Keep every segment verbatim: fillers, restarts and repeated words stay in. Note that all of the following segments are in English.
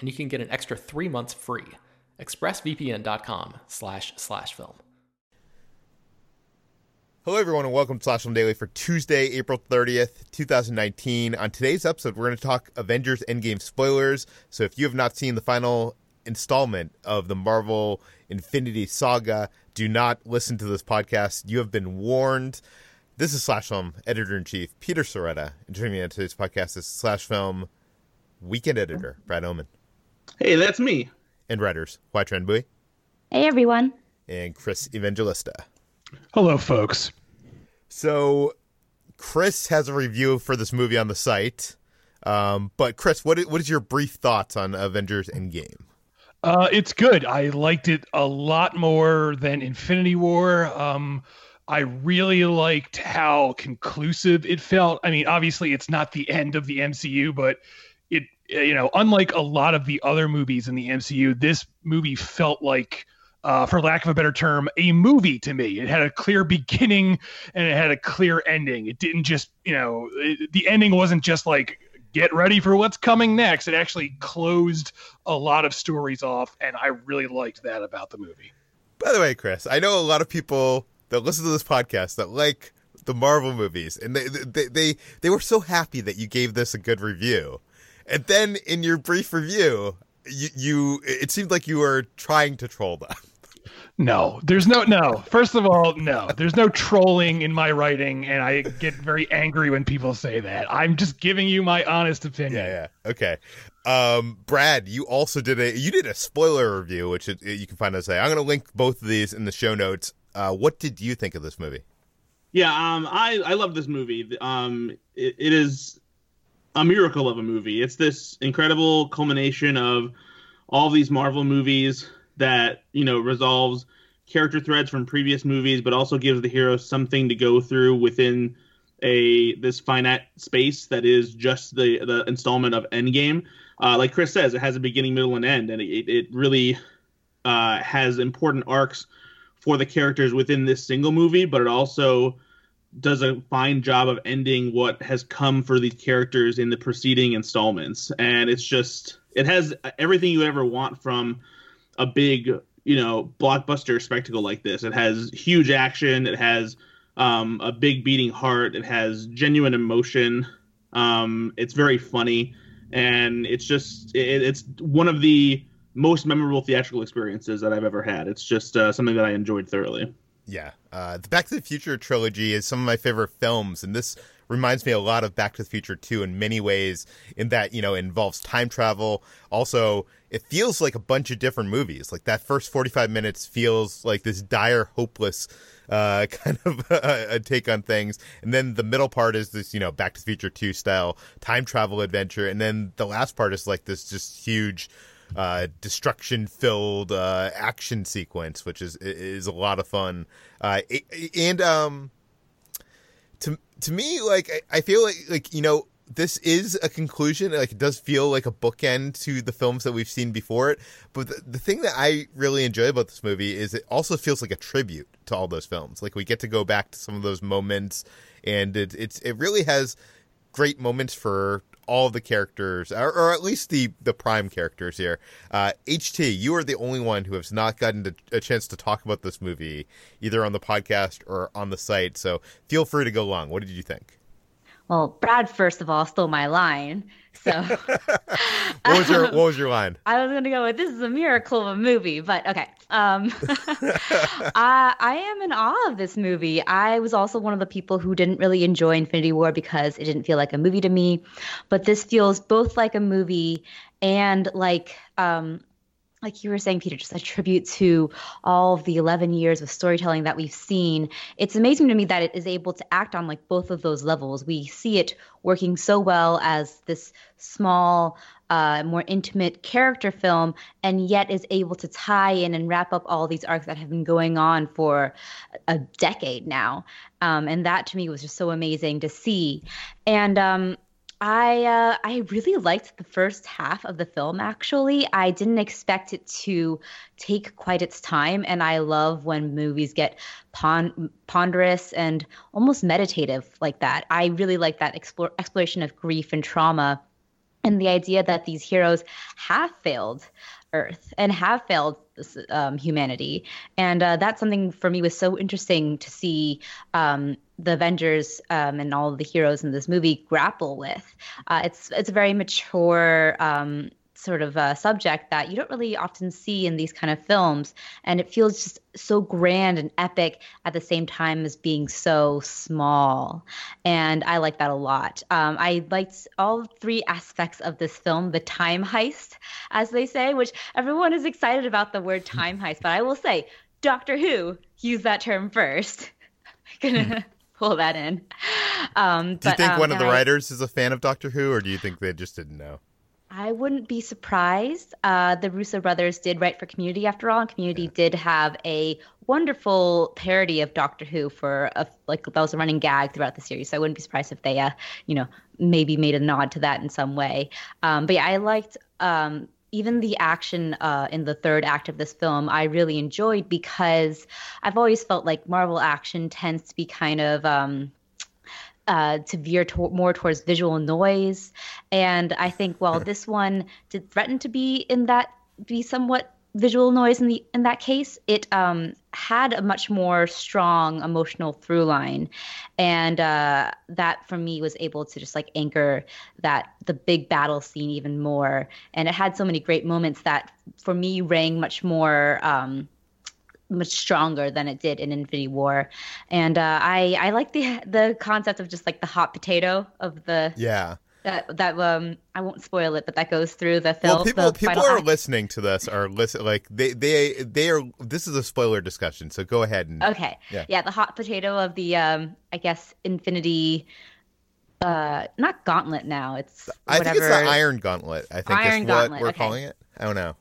And you can get an extra three months free. ExpressVPN.com slash slash film. Hello, everyone, and welcome to Slash Film Daily for Tuesday, April thirtieth, twenty nineteen. On today's episode, we're going to talk Avengers Endgame spoilers. So if you have not seen the final installment of the Marvel Infinity Saga, do not listen to this podcast. You have been warned. This is Slash Film Editor-in-Chief Peter Soretta, and joining me on today's podcast is Slash Film Weekend Editor Brad Oman. Hey, that's me. And writers Y. Tranbuie. Hey, everyone. And Chris Evangelista. Hello, folks. So, Chris has a review for this movie on the site. Um, but, Chris, what is, what is your brief thoughts on Avengers Endgame? Uh, it's good. I liked it a lot more than Infinity War. Um I really liked how conclusive it felt. I mean, obviously it's not the end of the M C U, but it, you know, unlike a lot of the other movies in the M C U, this movie felt like, uh, for lack of a better term, a movie to me. It had a clear beginning and it had a clear ending. It didn't just, you know, it, the ending wasn't just like, get ready for what's coming next. It actually closed a lot of stories off. And I really liked that about the movie. By the way, Chris, I know a lot of people that listen to this podcast, that like the Marvel movies, and they, they they they were so happy that you gave this a good review. And then in your brief review, you, you it seemed like you were trying to troll them. No, there's no, no. First of all, no. There's no trolling in my writing, and I get very angry when people say that. I'm just giving you my honest opinion. Yeah, yeah. Okay. Um, Brad, you also did a, you did a spoiler review, which it, it, you can find us at. I'm going to link both of these in the show notes. Uh, what did you think of this movie? Yeah, um, I, I love this movie. Um, it, it is a miracle of a movie. It's this incredible culmination of all these Marvel movies that, you know, resolves character threads from previous movies, but also gives the hero something to go through within a this finite space that is just the, the installment of Endgame. Uh, like Chris says, it has a beginning, middle, and end, and it, it really uh, has important arcs for the characters within this single movie, but it also does a fine job of ending what has come for these characters in the preceding installments. And it's just, it has everything you ever want from a big, you know, blockbuster spectacle like this. It has huge action. It has um, a big beating heart. It has genuine emotion. Um, it's very funny. And it's just, it, it's one of the most memorable theatrical experiences that I've ever had. It's just uh, something that I enjoyed thoroughly. Yeah. Uh, the Back to the Future trilogy is some of my favorite films, and this reminds me a lot of Back to the Future two in many ways, in that, you know, it involves time travel. Also, it feels like a bunch of different movies. Like, that first forty-five minutes feels like this dire, hopeless uh, kind of a take on things. And then the middle part is this, you know, Back to the Future two style time travel adventure. And then the last part is like this just huge uh destruction filled uh action sequence, which is is a lot of fun. Uh it, and um to to me, like I, I feel like like you know this is a conclusion. Like, it does feel like a bookend to the films that we've seen before it. But the, the thing that I really enjoy about this movie is it also feels like a tribute to all those films. Like, we get to go back to some of those moments, and it, it's it really has great moments for all the characters, or, or at least the, the prime characters here. Uh, H T, you are the only one who has not gotten to, a chance to talk about this movie, either on the podcast or on the site. So feel free to go long. What did you think? Well, Brad, first of all, stole my line. So what was your what was your line? I was going to go with, this is a miracle of a movie, but okay. Um, I, I am in awe of this movie. I was also one of the people who didn't really enjoy Infinity War because it didn't feel like a movie to me. But this feels both like a movie and like, um, like you were saying, Peter, just a tribute to all of the eleven years of storytelling that we've seen. It's amazing to me that it is able to act on like both of those levels. We see it working so well as this small, uh, more intimate character film, and yet is able to tie in and wrap up all these arcs that have been going on for a decade now. Um, and that to me was just so amazing to see. And, um, I uh, I really liked the first half of the film, actually. I didn't expect it to take quite its time, and I love when movies get pon- ponderous and almost meditative like that. I really like that explore- exploration of grief and trauma, and the idea that these heroes have failed Earth and have failed um, humanity. And uh, that's something for me was so interesting to see um, the Avengers um, and all of the heroes in this movie grapple with. Uh, it's it's a very mature um, sort of uh, subject that you don't really often see in these kind of films. And it feels just so grand and epic at the same time as being so small. And I like that a lot. Um, I liked all three aspects of this film, the time heist, as they say, which everyone is excited about the word time heist. But I will say, Doctor Who used that term first. I'm gonna pull that in. Um, do you but, think um, one of the I... writers is a fan of Doctor Who, or do you think they just didn't know? I wouldn't be surprised. Uh, the Russo brothers did write for Community, after all, and Community yeah. did have a wonderful parody of Doctor Who for a, like that was a running gag throughout the series. So I wouldn't be surprised if they, uh, you know, maybe made a nod to that in some way. Um, but yeah, I liked um, even the action uh, in the third act of this film. I really enjoyed because I've always felt like Marvel action tends to be kind of. Um, Uh, to veer to- more towards visual noise. And I think, well, this one did threaten to be in that, be somewhat visual noise in the in that case. It um, had a much more strong emotional through line. And uh, that, for me, was able to just like anchor that, the big battle scene even more. And it had so many great moments that, for me, rang much more... Um, much stronger than it did in Infinity War. And uh, I I like the the concept of just like the hot potato of the yeah that that um I won't spoil it, but that goes through the film. Well, people the people are act. listening to this are listen like they they they are this is a spoiler discussion, so go ahead and okay yeah, yeah the hot potato of the um I guess Infinity. Uh, not Gauntlet now it's I whatever. think it's the Iron Gauntlet. I think Iron is Gauntlet, what we're okay. calling it. I don't know.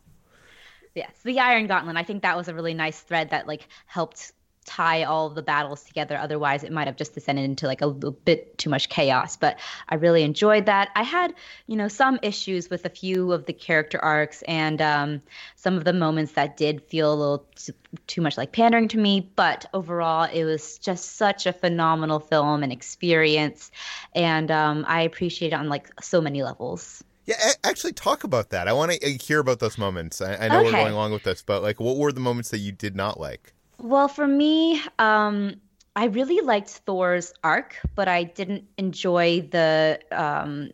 Yes, the Iron Gauntlet. I think that was a really nice thread that like helped tie all the battles together. Otherwise, it might have just descended into like a little bit too much chaos. But I really enjoyed that. I had, you know, some issues with a few of the character arcs and um, some of the moments that did feel a little t- too much like pandering to me. But overall, it was just such a phenomenal film and experience, and um, I appreciate it on like so many levels. Yeah, actually talk about that. I want to hear about those moments. I, I know okay. we're going along with this, but like, what were the moments that you did not like? Well, for me, um, I really liked Thor's arc, but I didn't enjoy the um,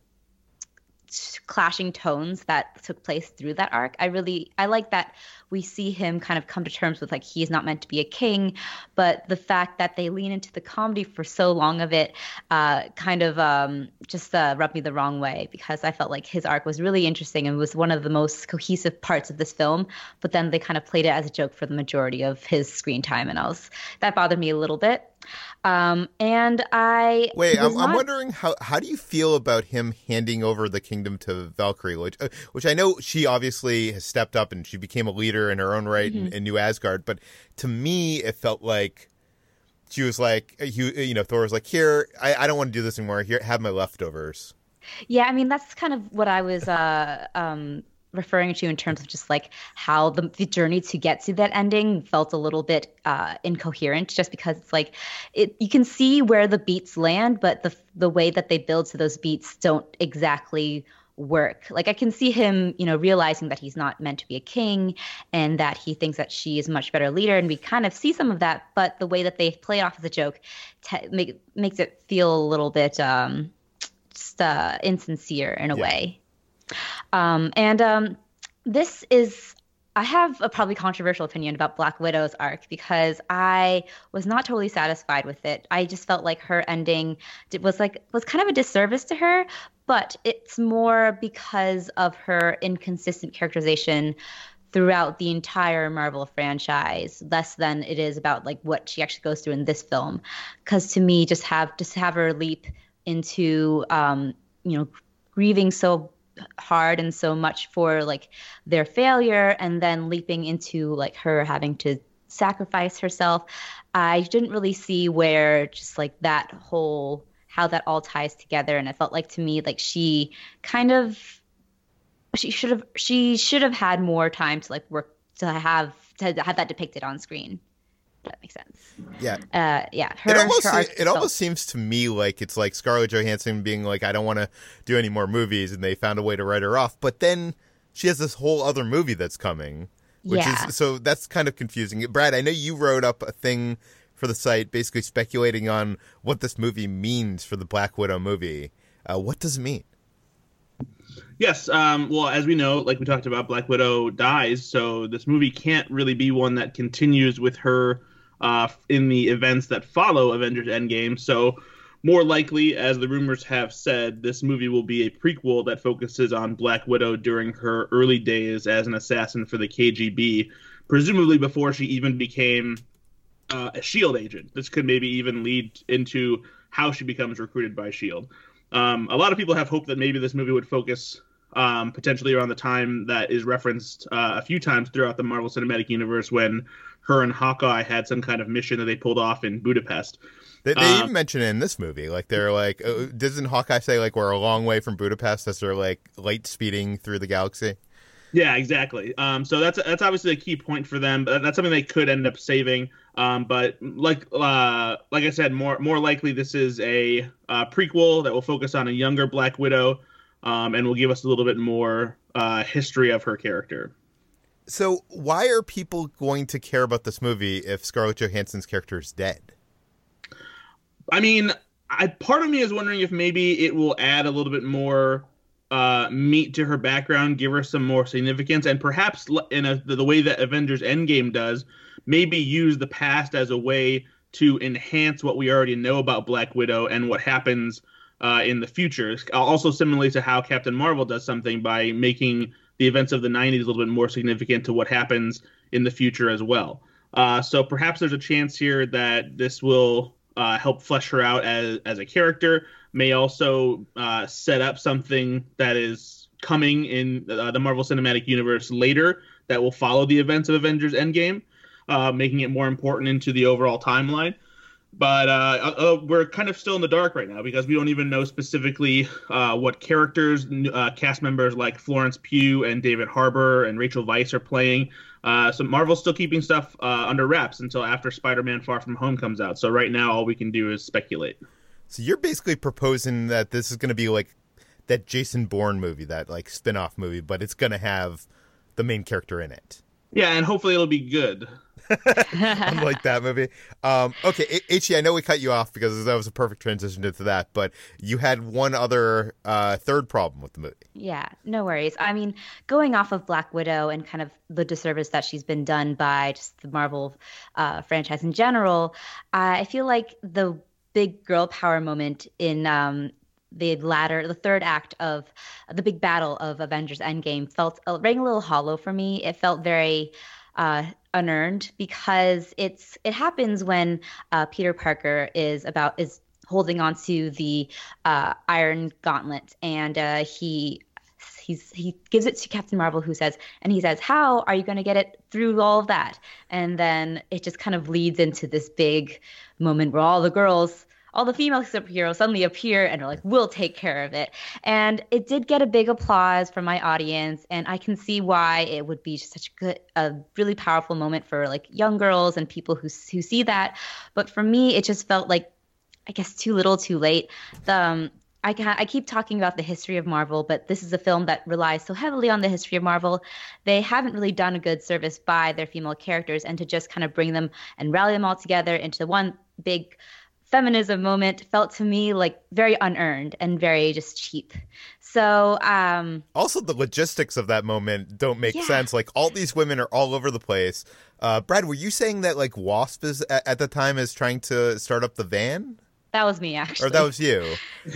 clashing tones that took place through that arc. I really – I like that we see him kind of come to terms with like he's not meant to be a king, but the fact that they lean into the comedy for so long of it uh, kind of um, – just uh, rubbed me the wrong way because I felt like his arc was really interesting and was one of the most cohesive parts of this film. But then they kind of played it as a joke for the majority of his screen time. And I was, that bothered me a little bit. Um, and I wait, I'm, not... I'm wondering how, how do you feel about him handing over the kingdom to Valkyrie, which, uh, which I know she obviously has stepped up and she became a leader in her own right mm-hmm. in, in New Asgard. But to me, it felt like, She was like, you, you know, Thor was like, here, I, I don't want to do this anymore. Here, have my leftovers. Yeah, I mean, that's kind of what I was uh, um, referring to in terms of just like how the, the journey to get to that ending felt a little bit uh, incoherent, just because it's like it, you can see where the beats land, but the the way that they build to those beats don't exactly work. Like, I can see him, you know, realizing that he's not meant to be a king and that he thinks that she is a much better leader, and we kind of see some of that, but the way that they play it off as a joke te- make, makes it feel a little bit um, just uh, insincere in a yeah. way. Um, and um, this is – I have a probably controversial opinion about Black Widow's arc, because I was not totally satisfied with it. I just felt like her ending was like was kind of a disservice to her, but it's more because of her inconsistent characterization throughout the entire Marvel franchise, less than it is about like what she actually goes through in this film. Because to me, just have just have her leap into um, you know, grieving so hard and so much for like their failure, and then leaping into like her having to sacrifice herself. I didn't really see where just like that whole, how that all ties together. And it felt like to me, like she kind of, she should have, she should have had more time to like work, to have, to have that depicted on screen. That makes sense. Yeah. Uh, yeah. Her, it almost, her it almost seems to me like it's like Scarlett Johansson being like, I don't want to do any more movies, and they found a way to write her off. But then she has this whole other movie that's coming, which yeah. is so that's kind of confusing. Brad, I know you wrote up a thing for the site basically speculating on what this movie means for the Black Widow movie. Uh, what does it mean? Yes. Um, well, as we know, like we talked about, Black Widow dies. So this movie can't really be one that continues with her Uh, in the events that follow Avengers Endgame. So more likely, as the rumors have said, this movie will be a prequel that focuses on Black Widow during her early days as an assassin for the K G B, presumably before she even became uh, a S H I E L D agent. This could maybe even lead into how she becomes recruited by S H I E L D. Um, a lot of people have hoped that maybe this movie would focus um, potentially around the time that is referenced uh, a few times throughout the Marvel Cinematic Universe, when her and Hawkeye had some kind of mission that they pulled off in Budapest. They, they uh, even mention it in this movie. Like, they're like, oh, doesn't Hawkeye say, like, we're a long way from Budapest as they're, like, light speeding through the galaxy? Yeah, exactly. Um, so that's that's obviously a key point for them. But that's something they could end up saving. Um, but like uh, like I said, more, more likely this is a uh, prequel that will focus on a younger Black Widow um, and will give us a little bit more uh, history of her character. So why are people going to care about this movie if Scarlett Johansson's character is dead? I mean, I, part of me is wondering if maybe it will add a little bit more uh, meat to her background, give her some more significance, and perhaps in a, the way that Avengers Endgame does, maybe use the past as a way to enhance what we already know about Black Widow and what happens uh, in the future. Also similarly to how Captain Marvel does something by making the events of the nineties a little bit more significant to what happens in the future as well. Uh, so perhaps there's a chance here that this will uh, help flesh her out as, as a character, may also uh, set up something that is coming in uh, the Marvel Cinematic Universe later that will follow the events of Avengers Endgame, uh, making it more important into the overall timeline. But uh, uh, we're kind of still in the dark right now because we don't even know specifically uh, what characters uh, cast members like Florence Pugh and David Harbour and Rachel Weisz are playing. Uh, so Marvel's still keeping stuff uh, under wraps until after Spider-Man Far From Home comes out. So right now all we can do is speculate. So you're basically proposing that this is going to be like that Jason Bourne movie, that like spin-off movie, but it's going to have the main character in it. Yeah, and hopefully it'll be good. Unlike that movie. Um, okay, H E, I know we cut you off because that was a perfect transition into that, but you had one other uh, third problem with the movie. Yeah, no worries. I mean, going off of Black Widow and kind of the disservice that she's been done by just the Marvel uh, franchise in general, I feel like the big girl power moment in um, the latter, the third act of the big battle of Avengers Endgame felt uh, rang a little hollow for me. It felt very Uh, unearned because it's it happens when uh, Peter Parker is about is holding on to the uh, Iron Gauntlet, and uh, he he's he gives it to Captain Marvel, who says and he says, "How are you going to get it through all of that?" And then it just kind of leads into this big moment where all the girls all the female superheroes suddenly appear and are like, we'll take care of it. And it did get a big applause from my audience, and I can see why it would be such a good, a really powerful moment for like young girls and people who who see that. But for me, it just felt like, I guess, too little, too late. The um, I can, I keep talking about the history of Marvel, but this is a film that relies so heavily on the history of Marvel. They haven't really done a good service by their female characters, and to just kind of bring them and rally them all together into one big feminism moment felt to me like very unearned and very just cheap. So um also the logistics of that moment don't make yeah. sense. Like, all these women are all over the place. uh Brad, were you saying that like Wasp is at, at the time is trying to start up the van? That was me, actually. Or that was you.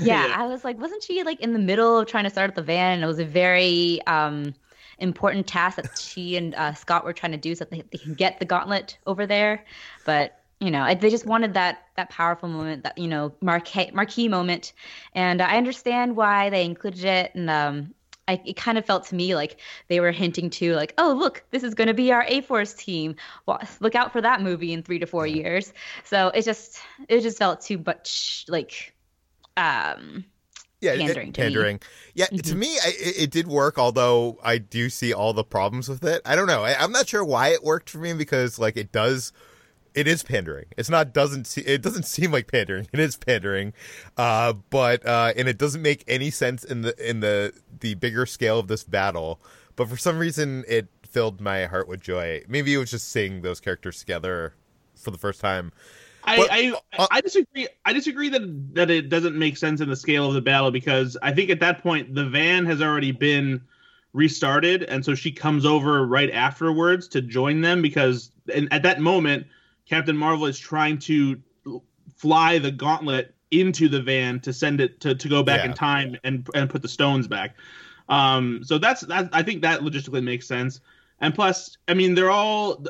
Yeah, yeah, I was like, wasn't she like in the middle of trying to start up the van? And it was a very um important task that she and uh Scott were trying to do so that they, they can get the gauntlet over there. But you know, they just wanted that that powerful moment, that, you know, marquee, marquee moment. And I understand why they included it. And um, I, it kind of felt to me like they were hinting to like, oh, look, this is going to be our A-Force team. Well, look out for that movie in three to four years. So it just it just felt too much like um, yeah, pandering it, to pandering. me. Yeah, mm-hmm. to me, I, it, it did work, although I do see all the problems with it. I don't know. I, I'm not sure why it worked for me, because like it does – It is pandering. It's not doesn't see, it doesn't seem like pandering. It is pandering, uh, but uh, and it doesn't make any sense in the in the the bigger scale of this battle. But for some reason, it filled my heart with joy. Maybe it was just seeing those characters together for the first time. But, I, I, uh, I disagree. I disagree that that it doesn't make sense in the scale of the battle, because I think at that point the van has already been restarted, and so she comes over right afterwards to join them, because and at that moment, Captain Marvel is trying to fly the gauntlet into the van to send it to, to go back yeah. in time and and put the stones back. Um, so that's that. I think that logistically makes sense. And plus, I mean, they're all.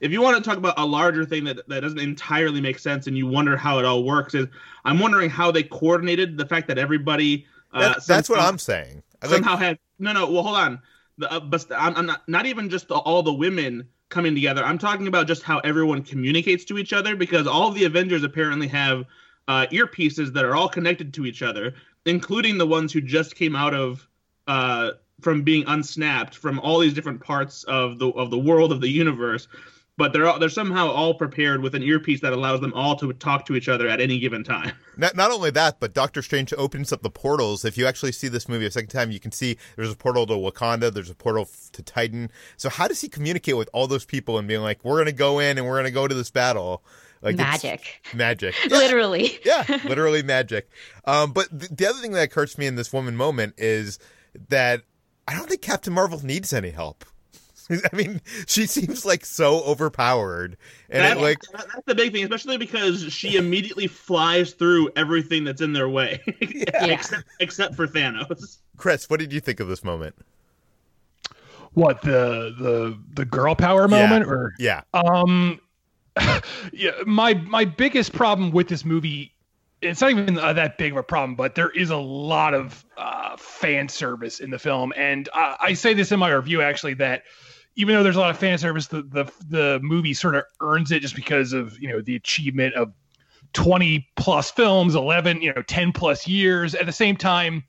If you want to talk about a larger thing that, that doesn't entirely make sense, and you wonder how it all works, is I'm wondering how they coordinated the fact that everybody. Uh, that, that's somehow, what I'm saying. I somehow like... had no, no. Well, hold on. The, uh, but I'm, I'm not not even just the, all the women coming together. I'm talking about just how everyone communicates to each other, because all of the Avengers apparently have uh, earpieces that are all connected to each other, including the ones who just came out of uh, from being unsnapped from all these different parts of the of the world of the universe. But they're all, they're somehow all prepared with an earpiece that allows them all to talk to each other at any given time. Not, not only that, but Doctor Strange opens up the portals. If you actually see this movie a second time, you can see there's a portal to Wakanda, there's a portal to Titan. So how does he communicate with all those people and being like, we're going to go in and we're going to go to this battle? Like, magic. Magic. Yeah. Literally. Yeah, literally magic. Um, but th- the other thing that hurts me in this woman moment is that I don't think Captain Marvel needs any help. I mean, she seems like so overpowered, and that's, it, like that's the big thing, especially because she immediately flies through everything that's in their way, yeah. except except for Thanos. Chris, what did you think of this moment? What the the the girl power moment, yeah. or yeah, um, yeah. My my biggest problem with this movie, it's not even uh, that big of a problem, but there is a lot of uh, fan service in the film, and I, I say this in my review actually that. Even though there's a lot of fan service, the, the the movie sort of earns it just because of, you know, the achievement of twenty plus films, eleven, you know, ten plus years. At the same time,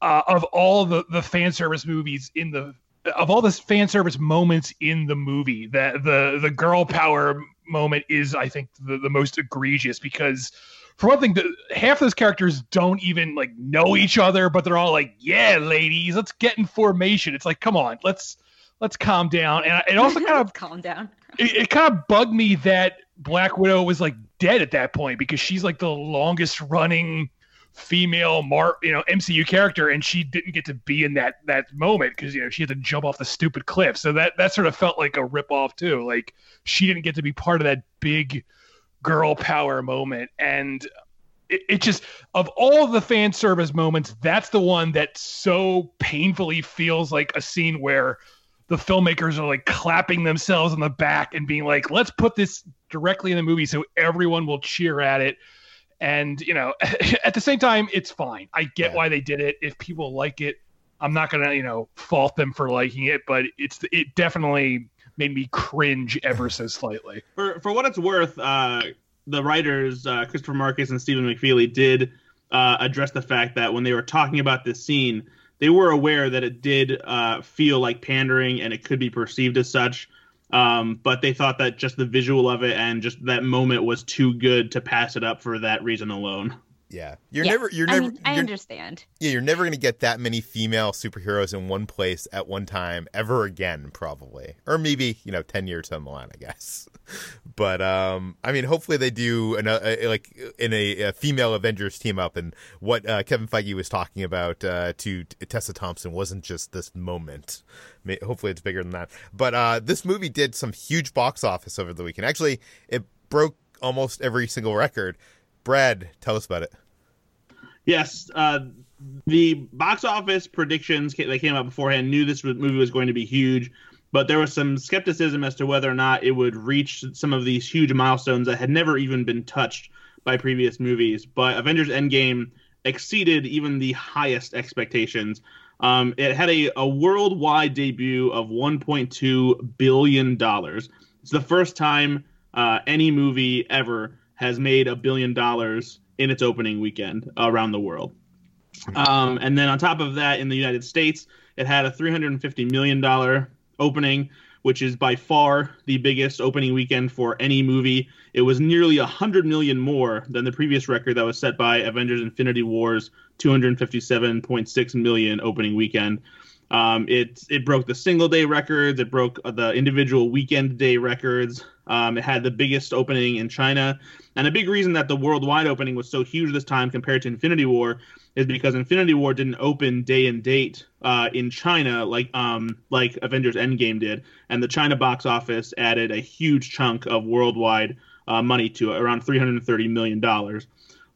uh, of all the, the fan service movies in the of all the fan service moments in the movie, that the the girl power moment is, I think, the, the most egregious, because for one thing, the, half those characters don't even like know each other, but they're all like, "Yeah, ladies, let's get in formation." It's like, come on, let's. Let's calm down. And it also kind of calm down. It, it kind of bugged me that Black Widow was like dead at that point, because she's like the longest running female Mar- you know, M C U character, and she didn't get to be in that that moment because, you know, she had to jump off the stupid cliff. So that that sort of felt like a ripoff too. Like, she didn't get to be part of that big girl power moment. And it, it just, of all the fan service moments, that's the one that so painfully feels like a scene where the filmmakers are like clapping themselves on the back and being like, let's put this directly in the movie so everyone will cheer at it. And, you know, at the same time, it's fine. I get yeah. why they did it. If people like it, I'm not going to, you know, fault them for liking it, but it's, it definitely made me cringe ever so slightly. For for what it's worth, uh, the writers, uh, Christopher Marcus and Stephen McFeely, did uh, address the fact that when they were talking about this scene, they were aware that it did uh, feel like pandering and it could be perceived as such. Um, but they thought that just the visual of it and just that moment was too good to pass it up for that reason alone. Yeah, you're yes. never. You're never. I, mean, I you're, understand. Yeah, you're never going to get that many female superheroes in one place at one time ever again, probably, or maybe you know, ten years down the line, I guess. But um, I mean, hopefully they do an, uh, like in a, a female Avengers team up, and what uh, Kevin Feige was talking about uh, to Tessa Thompson wasn't just this moment. Hopefully, it's bigger than that. But uh, this movie did some huge box office over the weekend. Actually, it broke almost every single record. Brad, tell us about it. Yes, uh, the box office predictions that came out beforehand knew this movie was going to be huge, but there was some skepticism as to whether or not it would reach some of these huge milestones that had never even been touched by previous movies. But Avengers Endgame exceeded even the highest expectations. Um, it had a, a worldwide debut of one point two billion dollars. It's the first time uh, any movie ever has made a billion dollars in its opening weekend around the world. Um, and then on top of that, in the United States, it had a three hundred fifty million dollars opening, which is by far the biggest opening weekend for any movie. It was nearly one hundred million dollars more than the previous record that was set by Avengers Infinity War's two hundred fifty-seven point six million dollars opening weekend. Um, it, it broke the single-day records. It broke the individual weekend-day records. Um, it had the biggest opening in China. And a big reason that the worldwide opening was so huge this time compared to Infinity War is because Infinity War didn't open day and date uh, in China like um, like Avengers Endgame did. And the China box office added a huge chunk of worldwide uh, money to it, around three hundred thirty million dollars.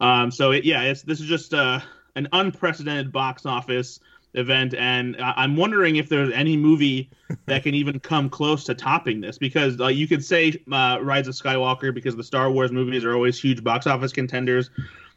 Um, so, it, yeah, it's, this is just uh, an unprecedented box office event, and I'm wondering if there's any movie that can even come close to topping this, because uh, you could say uh, Rise of Skywalker, because the Star Wars movies are always huge box office contenders,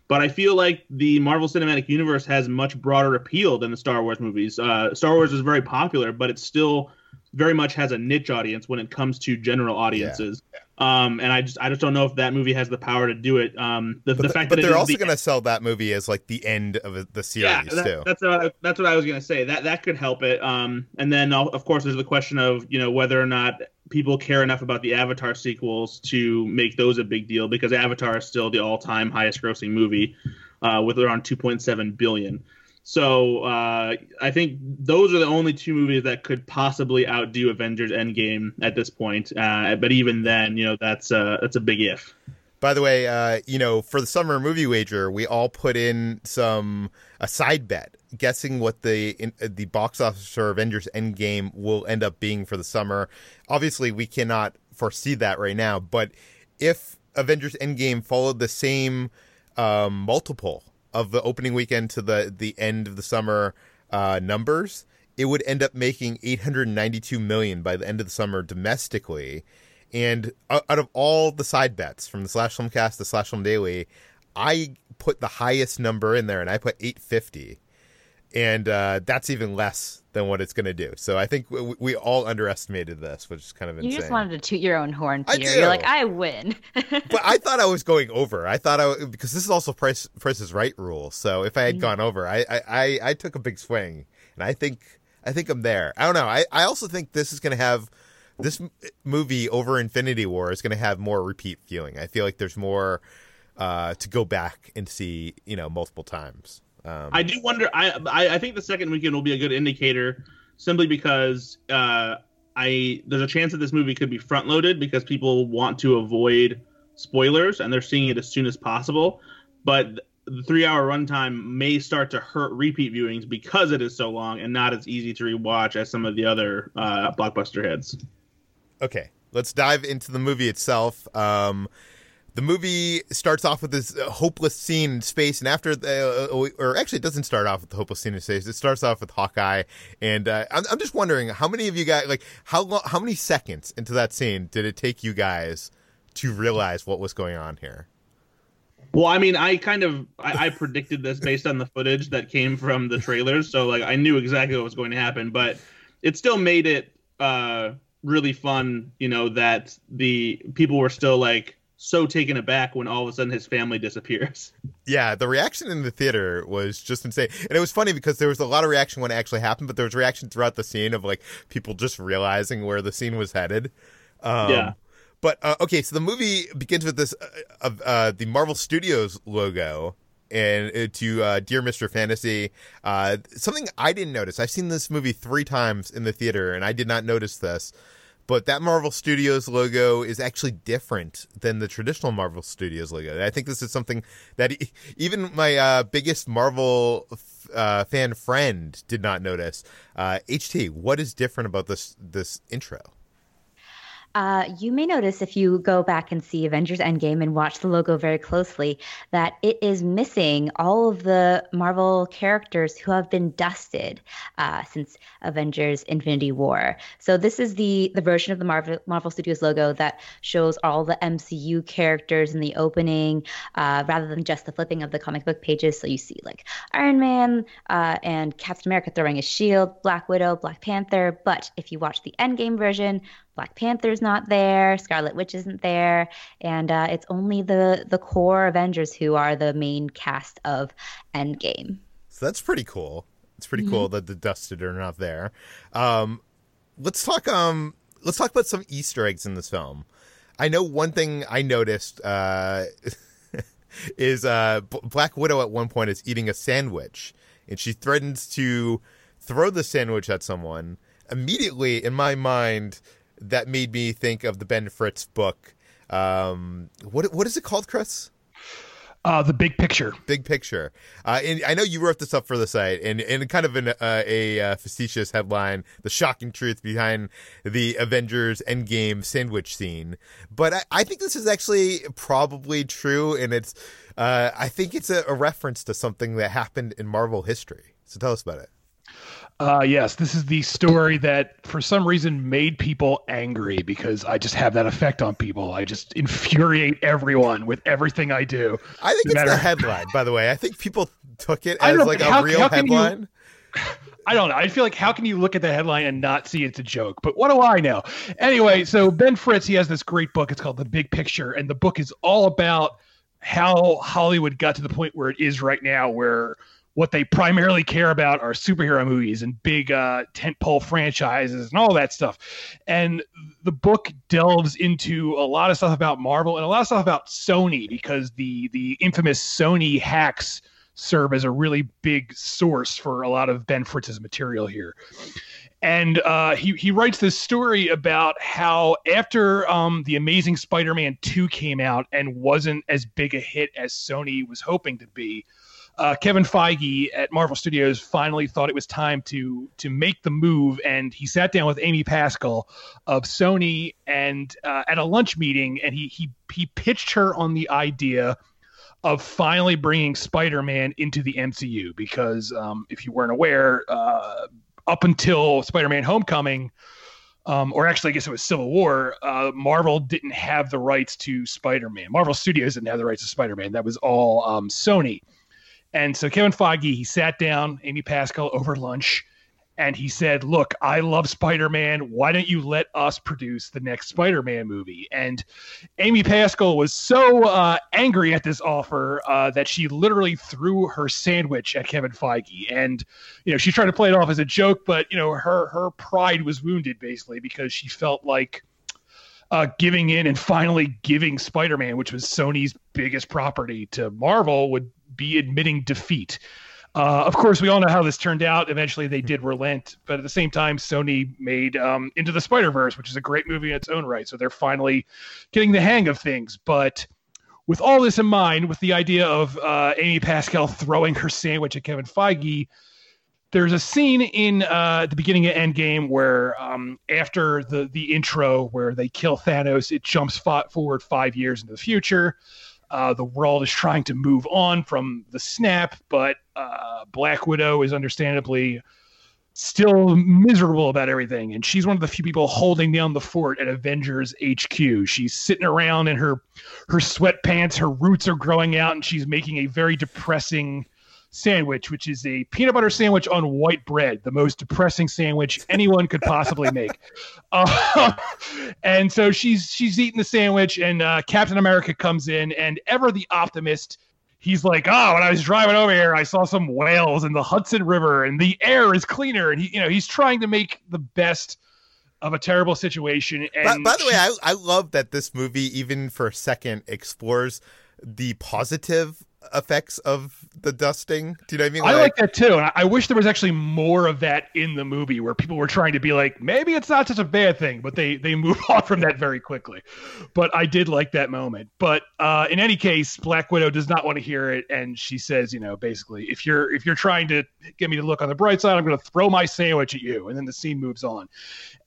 but I feel like the Marvel Cinematic Universe has much broader appeal than the Star Wars movies. Uh, Star Wars is very popular, but it still very much has a niche audience when it comes to general audiences. Yeah. Um, and I just I just don't know if that movie has the power to do it. Um, the, but the, the fact but that they're also the going to sell that movie as like the end of the series yeah, that, too. That's what I, that's what I was going to say. That that could help it. Um, and then of course there's the question of you know whether or not people care enough about the Avatar sequels to make those a big deal, because Avatar is still the all time highest grossing movie uh, with around two point seven billion dollars. So uh, I think those are the only two movies that could possibly outdo Avengers Endgame at this point. Uh, but even then, you know, that's uh, that's a big if. By the way, uh, you know, for the summer movie wager, we all put in some a side bet, guessing what the in, the box office for Avengers Endgame will end up being for the summer. Obviously, we cannot foresee that right now. But if Avengers Endgame followed the same um, multiple of the opening weekend to the, the end of the summer uh, numbers, it would end up making eight hundred ninety-two million dollars by the end of the summer domestically. And out of all the side bets from the Slash Film Cast to Slash Film Daily, I put the highest number in there, and I put eight hundred fifty. And uh, that's even less than what it's going to do. So I think we, we all underestimated this, which is kind of insane. You just wanted to toot your own horn, Peter. You're like, I win. But I thought I was going over. I thought I because this is also Price Price is Right rule. So if I had gone over, I, I, I, I took a big swing, and I think I think I'm there. I don't know. I, I also think this is going to have this movie over Infinity War is going to have more repeat viewing. I feel like there's more uh, to go back and see, you know, multiple times. Um, I do wonder. I, I think the second weekend will be a good indicator, simply because uh, I there's a chance that this movie could be front loaded because people want to avoid spoilers and they're seeing it as soon as possible. But the three hour runtime may start to hurt repeat viewings because it is so long and not as easy to rewatch as some of the other uh, blockbuster hits. Okay, let's dive into the movie itself. Um, The movie starts off with this hopeless scene in space, and after, the, or actually, it doesn't start off with the hopeless scene in space. It starts off with Hawkeye, and uh, I'm, I'm just wondering how many of you guys, like, how long, how many seconds into that scene did it take you guys to realize what was going on here? Well, I mean, I kind of I, I predicted this based on the footage that came from the trailers, so like I knew exactly what was going to happen, but it still made it uh, really fun, you know, that the people were still like so taken aback when all of a sudden his family disappears. Yeah, the reaction in the theater was just insane. And it was funny because there was a lot of reaction when it actually happened, but there was reaction throughout the scene of, like, people just realizing where the scene was headed. Um, yeah. But, uh, okay, so the movie begins with this, uh, uh, the Marvel Studios logo and uh, to uh, Dear Mister Fantasy. Uh, something I didn't notice. I've seen this movie three times in the theater, and I did not notice this. But that Marvel Studios logo is actually different than the traditional Marvel Studios logo. And I think this is something that e- even my uh, biggest Marvel f- uh, fan friend did not notice. Uh, H T, what is different about this this intro? Uh, you may notice if you go back and see Avengers Endgame and watch the logo very closely that it is missing all of the Marvel characters who have been dusted uh, since Avengers Infinity War. So this is the, the version of the Marvel, Marvel Studios logo that shows all the M C U characters in the opening uh, rather than just the flipping of the comic book pages. So you see like Iron Man uh, and Captain America throwing a shield, Black Widow, Black Panther. But if you watch the Endgame version, Black Panther's not there, Scarlet Witch isn't there, and uh, it's only the, the core Avengers who are the main cast of Endgame. So that's pretty cool. It's pretty mm-hmm. cool that the dusted are not there. Um, let's talk. Um, let's talk about some Easter eggs in this film. I know one thing I noticed uh, is uh, B- Black Widow at one point is eating a sandwich, and she threatens to throw the sandwich at someone. Immediately, in my mind, that made me think of the Ben Fritz book. Um, what what is it called, Chris? Uh, the Big Picture. Big Picture. Uh, and I know you wrote this up for the site, and, and kind of an, uh, a uh, facetious headline, The Shocking Truth Behind the Avengers Endgame Sandwich Scene. But I, I think this is actually probably true, and it's uh, I think it's a, a reference to something that happened in Marvel history. So tell us about it. Uh, yes, this is the story that for some reason made people angry because I just have that effect on people. I just infuriate everyone with everything I do. I think no it's matter- the headline, by the way. I think people took it as know, like how, a real headline. You- I don't know. I feel like how can you look at the headline and not see it's a joke? But what do I know? Anyway, so Ben Fritz, he has this great book. It's called The Big Picture, and the book is all about how Hollywood got to the point where it is right now where – what they primarily care about are superhero movies and big uh, tentpole franchises and all that stuff. And the book delves into a lot of stuff about Marvel and a lot of stuff about Sony because the the infamous Sony hacks serve as a really big source for a lot of Ben Fritz's material here. And uh, he, he writes this story about how after um, The Amazing Spider-Man two came out and wasn't as big a hit as Sony was hoping to be, Uh, Kevin Feige at Marvel Studios finally thought it was time to to make the move, and he sat down with Amy Pascal of Sony and uh, at a lunch meeting, and he he he pitched her on the idea of finally bringing Spider-Man into the M C U because um, if you weren't aware, uh, up until Spider-Man Homecoming, um, or actually I guess it was Civil War, uh, Marvel didn't have the rights to Spider-Man. Marvel Studios didn't have the rights to Spider-Man. That was all um, Sony. And so Kevin Feige, he sat down, Amy Pascal over lunch, and he said, look, I love Spider-Man. Why don't you let us produce the next Spider-Man movie? And Amy Pascal was so uh, angry at this offer uh, that she literally threw her sandwich at Kevin Feige. And, you know, she tried to play it off as a joke, but, you know, her, her pride was wounded, basically, because she felt like Uh, giving in and finally giving Spider-Man, which was Sony's biggest property, to Marvel would be admitting defeat. Uh, of course, we all know how this turned out. Eventually, they did relent. But at the same time, Sony made um, Into the Spider-Verse, which is a great movie in its own right. So they're finally getting the hang of things. But with all this in mind, with the idea of uh, Amy Pascal throwing her sandwich at Kevin Feige, there's a scene in uh, the beginning of Endgame where um, after the, the intro where they kill Thanos, it jumps fought forward five years into the future. Uh, the world is trying to move on from the snap, but uh, Black Widow is understandably still miserable about everything. And she's one of the few people holding down the fort at Avengers H Q. She's sitting around in her her sweatpants, her roots are growing out, and she's making a very depressing sandwich, which is a peanut butter sandwich on white bread, the most depressing sandwich anyone could possibly make. Uh, and so she's she's eating the sandwich, and uh, Captain America comes in, and ever the optimist, he's like, oh, when I was driving over here, I saw some whales in the Hudson River, and the air is cleaner. And he, you know, he's trying to make the best of a terrible situation. And by, by the way, I, I love that this movie, even for a second, explores the positive effects of the dusting. Do you know what I mean? Like, I like that too. And I, I wish there was actually more of that in the movie, where people were trying to be like, maybe it's not such a bad thing, but they they move on from that very quickly. But I did like that moment. But uh, in any case, Black Widow does not want to hear it, and she says, you know, basically, if you're if you're trying to get me to look on the bright side, I'm going to throw my sandwich at you. And then the scene moves on,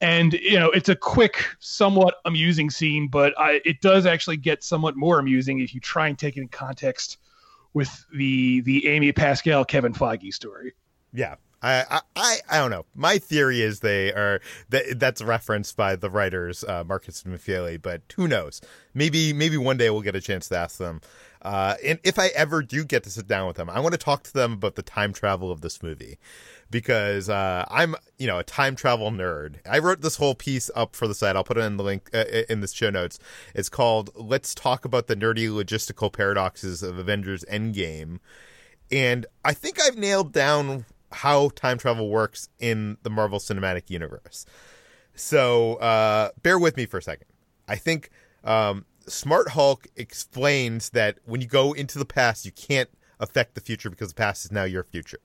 and you know, it's a quick, somewhat amusing scene, but I, it does actually get somewhat more amusing if you try and take it in context with the the Amy Pascal, Kevin Feige story. Yeah, I I I don't know. My theory is they are that that's referenced by the writers, uh, Marcus and Michele, but who knows? Maybe maybe one day we'll get a chance to ask them. Uh, and if I ever do get to sit down with them, I want to talk to them about the time travel of this movie, because uh, I'm, you know, a time travel nerd. I wrote this whole piece up for the site. I'll put it in the link uh, in the show notes. It's called "Let's Talk About the Nerdy Logistical Paradoxes of Avengers Endgame." And I think I've nailed down how time travel works in the Marvel Cinematic Universe. So uh, bear with me for a second. I think... Um, Smart Hulk explains that when you go into the past, you can't affect the future because the past is now your future.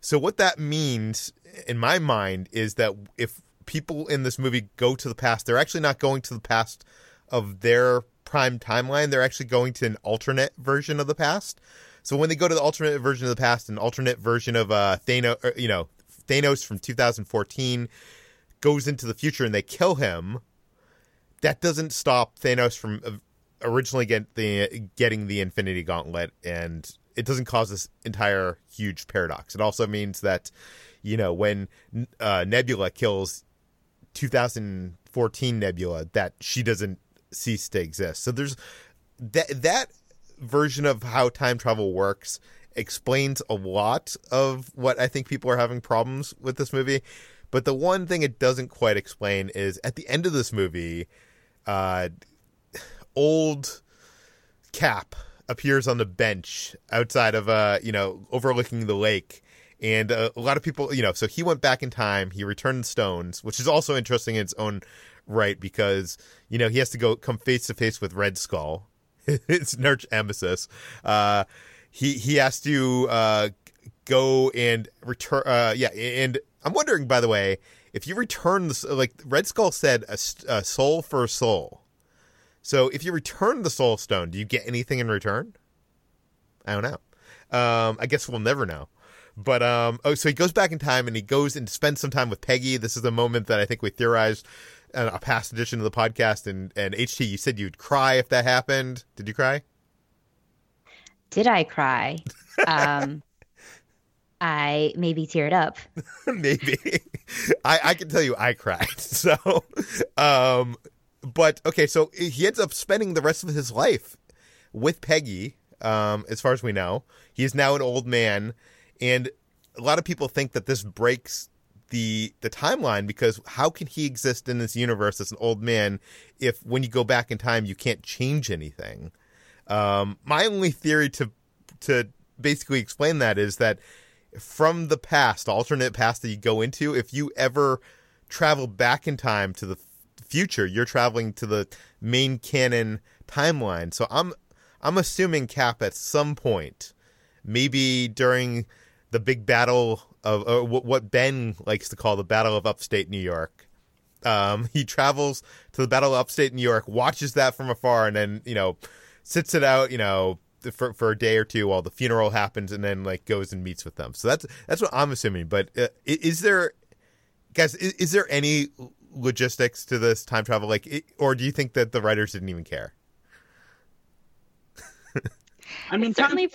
So what that means, in my mind, is that if people in this movie go to the past, they're actually not going to the past of their prime timeline. They're actually going to an alternate version of the past. So when they go to the alternate version of the past, an alternate version of uh, Thanos, or, you know, Thanos from two thousand fourteen goes into the future and they kill him. That doesn't stop Thanos from originally get the, getting the Infinity Gauntlet, and it doesn't cause this entire huge paradox. It also means that, you know, when uh, Nebula kills two thousand fourteen Nebula, that she doesn't cease to exist. So there's that that version of how time travel works explains a lot of what I think people are having problems with this movie. But the one thing it doesn't quite explain is at the end of this movie, uh, old Cap appears on the bench outside of, uh, you know, overlooking the lake. And uh, a lot of people, you know, so he went back in time. He returned stones, which is also interesting in its own right because, you know, he has to go come face to face with Red Skull. It's arch nemesis. Uh, he, he has to uh, go and return. Uh, yeah. And I'm wondering, by the way, if you return the, like Red Skull said, a, a soul for a soul. So if you return the soul stone, do you get anything in return? I don't know. Um, I guess we'll never know. But um, oh, so he goes back in time and he goes and spends some time with Peggy. This is a moment that I think we theorized in a past edition of the podcast. And, and H T, you said you'd cry if that happened. Did you cry? Did I cry? Um I maybe teared up. Maybe. I, I can tell you I cried. So, um, but okay, so he ends up spending the rest of his life with Peggy, um, as far as we know. He is now an old man, and a lot of people think that this breaks the the timeline because how can he exist in this universe as an old man if when you go back in time, you can't change anything? Um, my only theory to to basically explain that is that from the past, alternate past that you go into, if you ever travel back in time to the f- future, you're traveling to the main canon timeline. So I'm I'm assuming Cap at some point, maybe during the big battle of uh, w- what Ben likes to call the Battle of Upstate New York, um, he travels to the Battle of Upstate New York, watches that from afar, and then, you know, sits it out, you know, For, for a day or two while the funeral happens, and then like goes and meets with them. So that's that's what I'm assuming. But uh, is there, guys, is, is there any logistics to this time travel? Like, it, or do you think that the writers didn't even care? I mean, time, certainly...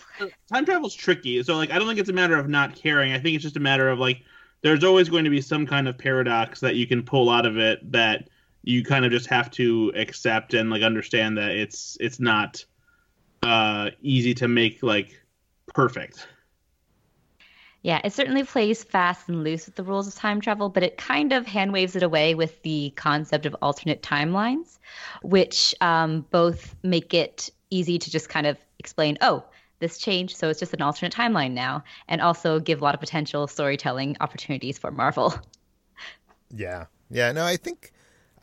time travel is tricky. So like, I don't think it's a matter of not caring. I think it's just a matter of like, there's always going to be some kind of paradox that you can pull out of it that you kind of just have to accept and like understand that it's it's not. Uh, easy to make like perfect. Yeah, it certainly plays fast and loose with the rules of time travel, but it kind of hand waves it away with the concept of alternate timelines, which um, both make it easy to just kind of explain, oh, this changed, so it's just an alternate timeline now, and also give a lot of potential storytelling opportunities for Marvel. Yeah, yeah, no, I think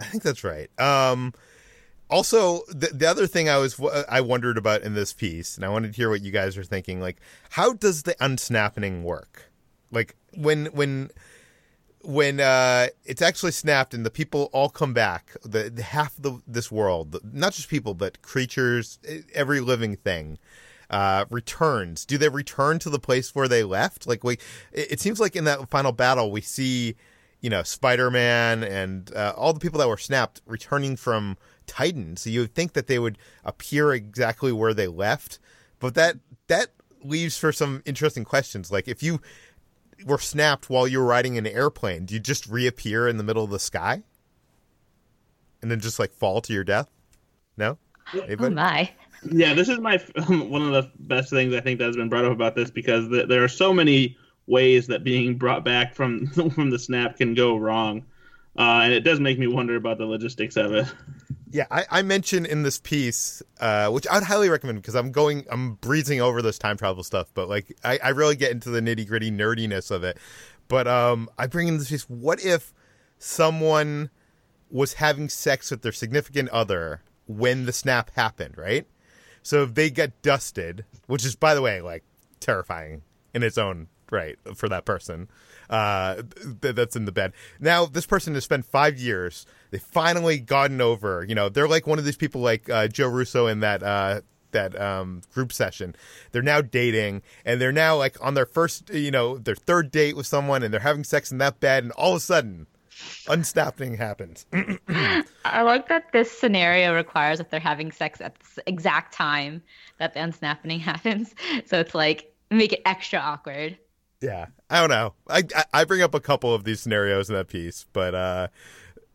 I think that's right. Um, also, the, the other thing I was I wondered about in this piece, and I wanted to hear what you guys are thinking. Like, how does the unsnapping work? Like, when when when uh, it's actually snapped and the people all come back, the, the half the this world, not just people but creatures, every living thing. Uh, returns. Do they return to the place where they left? Like we, it, it seems like in that final battle we see, you know, Spider-Man and uh, all the people that were snapped returning from Titan. So you would think that they would appear exactly where they left, but that that leaves for some interesting questions. Like if you were snapped while you were riding an airplane, do you just reappear in the middle of the sky and then just like fall to your death? No? Anybody? Oh my. Yeah, this is my um, one of the best things I think that has been brought up about this, because th- there are so many ways that being brought back from from the snap can go wrong, uh, and it does make me wonder about the logistics of it. Yeah, I, I mentioned in this piece, uh, which I'd highly recommend because I'm going, I'm breezing over this time travel stuff, but like I, I really get into the nitty gritty nerdiness of it. But um, I bring in this piece: what if someone was having sex with their significant other when the snap happened, right? So if they get dusted, which is, by the way, like terrifying in its own right for that person uh, th- that's in the bed. Now, this person has spent five years. They've finally gotten over, you know, they're like one of these people like uh, Joe Russo in that uh, that um, group session. They're now dating and they're now like on their first, you know, their third date with someone, and they're having sex in that bed. And all of a sudden, unstopping happens. I like that this scenario requires if they're having sex at the exact time that the unsnapping happens. So it's like, make it extra awkward. Yeah. I don't know. I I bring up a couple of these scenarios in that piece, but uh,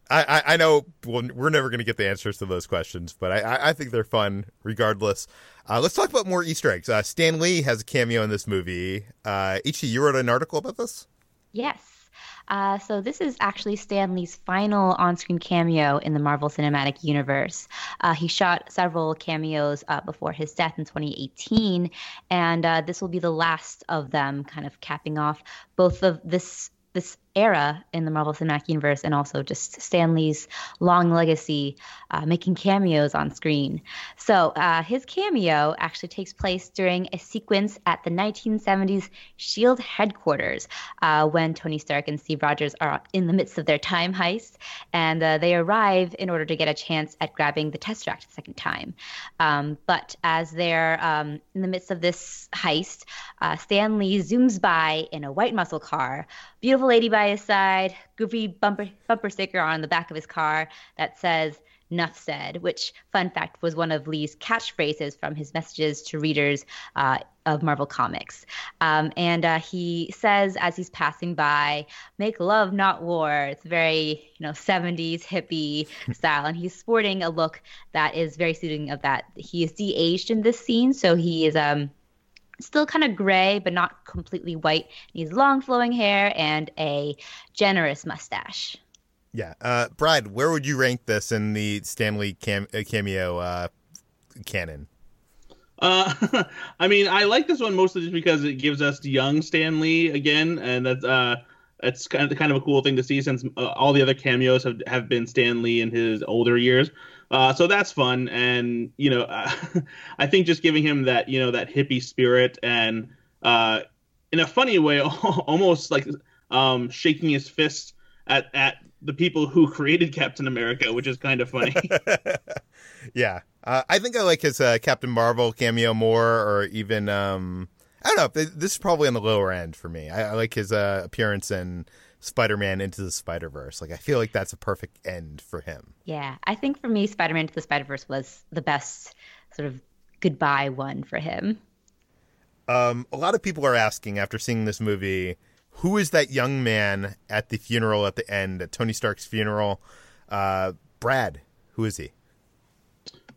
I, I know we're never going to get the answers to those questions, but I, I think they're fun regardless. Uh, let's talk about more Easter eggs. Uh, Stan Lee has a cameo in this movie. Uh, Ichi, you wrote an article about this? Yes. Uh, so this is actually Stan Lee's final on-screen cameo in the Marvel Cinematic Universe. Uh, he shot several cameos uh, before his death in twenty eighteen, and uh, this will be the last of them, kind of capping off both of this this era in the Marvel Cinematic Universe and also just Stan Lee's long legacy uh, making cameos on screen. So uh, his cameo actually takes place during a sequence at the nineteen seventies S H I E L D headquarters uh, when Tony Stark and Steve Rogers are in the midst of their time heist, and uh, they arrive in order to get a chance at grabbing the Tesseract a second time. Um, but as they're um, in the midst of this heist, uh, Stan Lee zooms by in a white muscle car, beautiful lady by his side, goofy bumper bumper sticker on the back of his car that says "Nuff said," which, fun fact, was one of Lee's catchphrases from his messages to readers uh, of Marvel Comics. Um, and uh, he says, as he's passing by, "Make love, not war." It's very, you know, seventies hippie style. And he's sporting a look that is very suiting of that. He is de-aged in this scene, so he is um. still kind of gray, but not completely white. He has long flowing hair and a generous mustache. Yeah. Uh, Bride, where would you rank this in the Stan Lee cam- cameo uh, canon? Uh, I mean, I like this one mostly just because it gives us young Stan Lee again. And that's uh, it's kind of, kind of a cool thing to see, since uh, all the other cameos have, have been Stan Lee in his older years. Uh, so that's fun, and you know, uh, I think just giving him that, you know, that hippie spirit, and uh, in a funny way, almost like um, shaking his fist at, at the people who created Captain America, which is kind of funny. Yeah, uh, I think I like his uh, Captain Marvel cameo more, or even um, I don't know. This is probably on the lower end for me. I, I like his uh, appearance in Spider-Man Into the Spider-Verse. Like, I feel like that's a perfect end for him. Yeah, I think for me, Spider-Man Into the Spider-Verse was the best sort of goodbye one for him. Um, a lot of people are asking, after seeing this movie, who is that young man at the funeral at the end, at Tony Stark's funeral? Uh, Brad, who is he?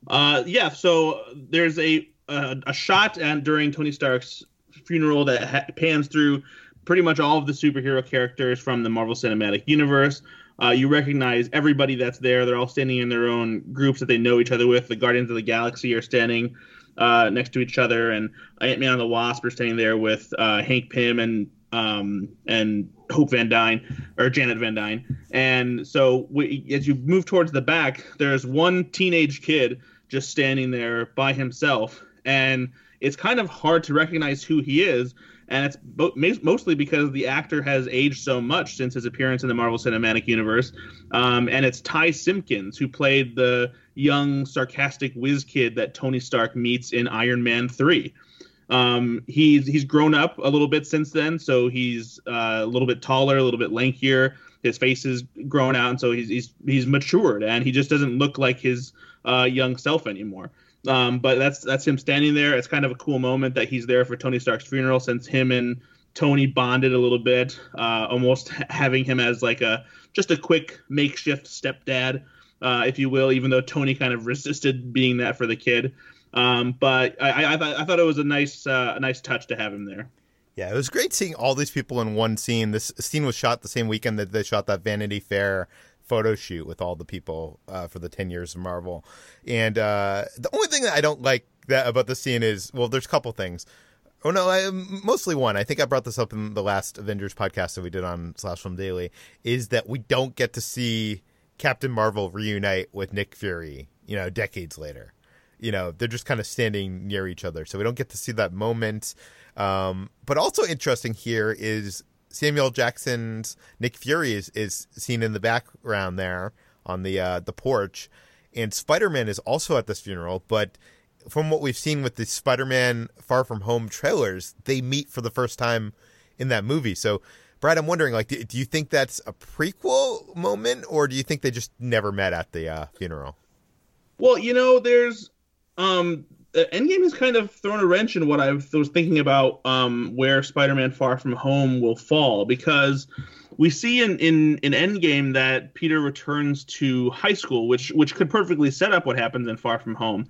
Uh, yeah, so there's a, a, a shot and during Tony Stark's funeral that ha- pans through pretty much all of the superhero characters from the Marvel Cinematic Universe. Uh, you recognize everybody that's there. They're all standing in their own groups that they know each other with. The Guardians of the Galaxy are standing uh, next to each other, and Ant-Man and the Wasp are standing there with uh, Hank Pym and um, and Hope Van Dyne, or Janet Van Dyne. And so we, as you move towards the back, there's one teenage kid just standing there by himself, and it's kind of hard to recognize who he is. And it's bo- mostly because the actor has aged so much since his appearance in the Marvel Cinematic Universe. Um, and it's Ty Simpkins, who played the young, sarcastic whiz kid that Tony Stark meets in Iron Man three. Um, he's he's grown up a little bit since then, so he's uh, a little bit taller, a little bit lankier. His face is grown out, and so he's he's he's matured, and he just doesn't look like his uh, young self anymore. Um, but that's that's him standing there. It's kind of a cool moment that he's there for Tony Stark's funeral, since him and Tony bonded a little bit, uh, almost having him as like a just a quick makeshift stepdad, uh, if you will, even though Tony kind of resisted being that for the kid. Um, but I, I, th- I thought it was a nice uh, a nice touch to have him there. Yeah, it was great seeing all these people in one scene. This scene was shot the same weekend that they shot that Vanity Fair photo shoot with all the people uh, for the ten years of Marvel. And uh, the only thing that I don't like that about the scene is, well, there's a couple things. Oh, no, I, mostly one. I think I brought this up in the last Avengers podcast that we did on Slash Film Daily, is that we don't get to see Captain Marvel reunite with Nick Fury, you know, decades later. You know, they're just kind of standing near each other. So we don't get to see that moment. Um, but also interesting here is Samuel Jackson's Nick Fury is, is seen in the background there on the uh, the porch. And Spider-Man is also at this funeral. But from what we've seen with the Spider-Man Far From Home trailers, they meet for the first time in that movie. So, Brad, I'm wondering, like, do, do you think that's a prequel moment, or do you think they just never met at the uh, funeral? Well, you know, there's um, Endgame has kind of thrown a wrench in what I was thinking about um, where Spider-Man Far From Home will fall, because we see in, in, in Endgame that Peter returns to high school, which which could perfectly set up what happens in Far From Home.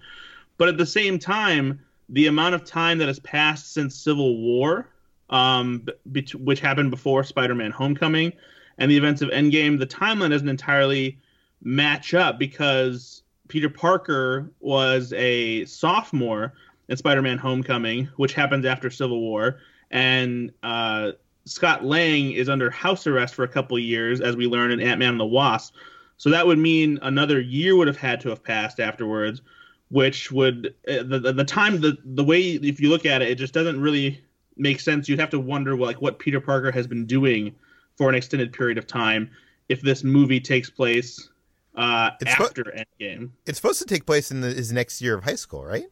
But at the same time, the amount of time that has passed since Civil War, um, be- which happened before Spider-Man Homecoming, and the events of Endgame, the timeline doesn't entirely match up, because Peter Parker was a sophomore in Spider-Man Homecoming, which happens after Civil War, and uh, Scott Lang is under house arrest for a couple of years, as we learn in Ant-Man and the Wasp. So that would mean another year would have had to have passed afterwards, which would uh, the, the the time the the way if you look at it, it just doesn't really make sense. You'd have to wonder like what Peter Parker has been doing for an extended period of time if this movie takes place Uh, it's after spo- Endgame. It's supposed to take place in the, his next year of high school, right?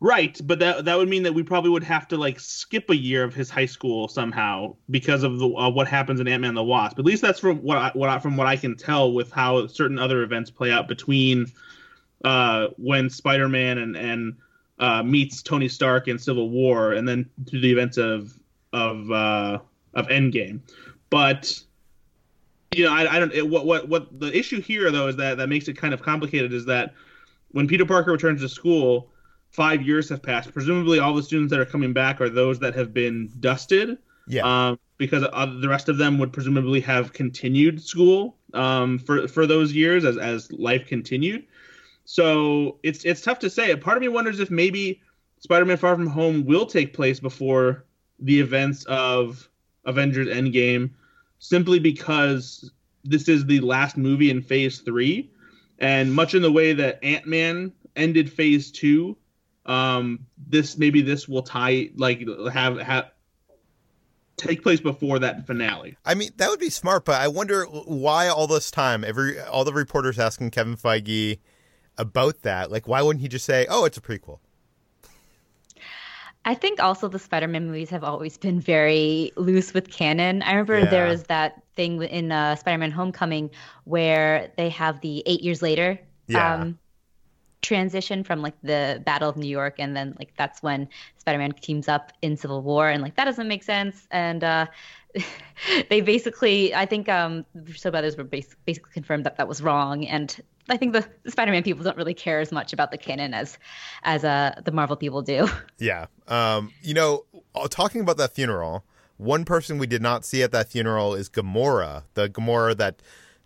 Right, but that that would mean that we probably would have to like skip a year of his high school somehow because of the, uh, what happens in Ant-Man and the Wasp. At least that's from what I, what I, from what I can tell with how certain other events play out between uh, when Spider-Man and and uh, meets Tony Stark in Civil War, and then through the events of of uh, of Endgame, but. You know, I, I don't. It, what what what the issue here though is that that makes it kind of complicated is that when Peter Parker returns to school, five years have passed. Presumably, all the students that are coming back are those that have been dusted. Yeah. Um, because uh, the rest of them would presumably have continued school um, for for those years as as life continued. So it's it's tough to say. Part of me wonders if maybe Spider-Man: Far From Home will take place before the events of Avengers: Endgame. Simply because this is the last movie in Phase three, and much in the way that Ant-Man ended Phase two, um, this maybe this will tie like have have take place before that finale. I mean, that would be smart, but I wonder why all this time, every all the reporters asking Kevin Feige about that, like why wouldn't he just say, "Oh, it's a prequel"? I think also the Spider-Man movies have always been very loose with canon. I remember yeah. there was that thing in uh, Spider-Man Homecoming where they have the eight years later yeah. um, transition from like the Battle of New York, and then like that's when Spider-Man teams up in Civil War, and like that doesn't make sense. And uh, they basically, I think um, the Russo brothers were bas- basically confirmed that that was wrong, and I think the, the Spider-Man people don't really care as much about the canon as as uh, the Marvel people do. Yeah. Um, you know, talking about that funeral, One person we did not see at that funeral is Gamora, the Gamora that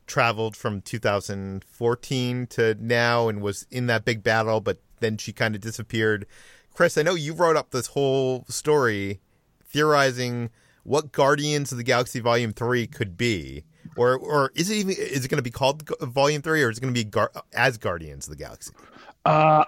traveled from two thousand fourteen to now and was in that big battle, but then she kind of disappeared. Chris, I know you wrote up this whole story theorizing what Guardians of the Galaxy Volume three could be. Or or is it even is it going to be called Volume three, or is it going to be Gar- as Guardians of the Galaxy? Uh,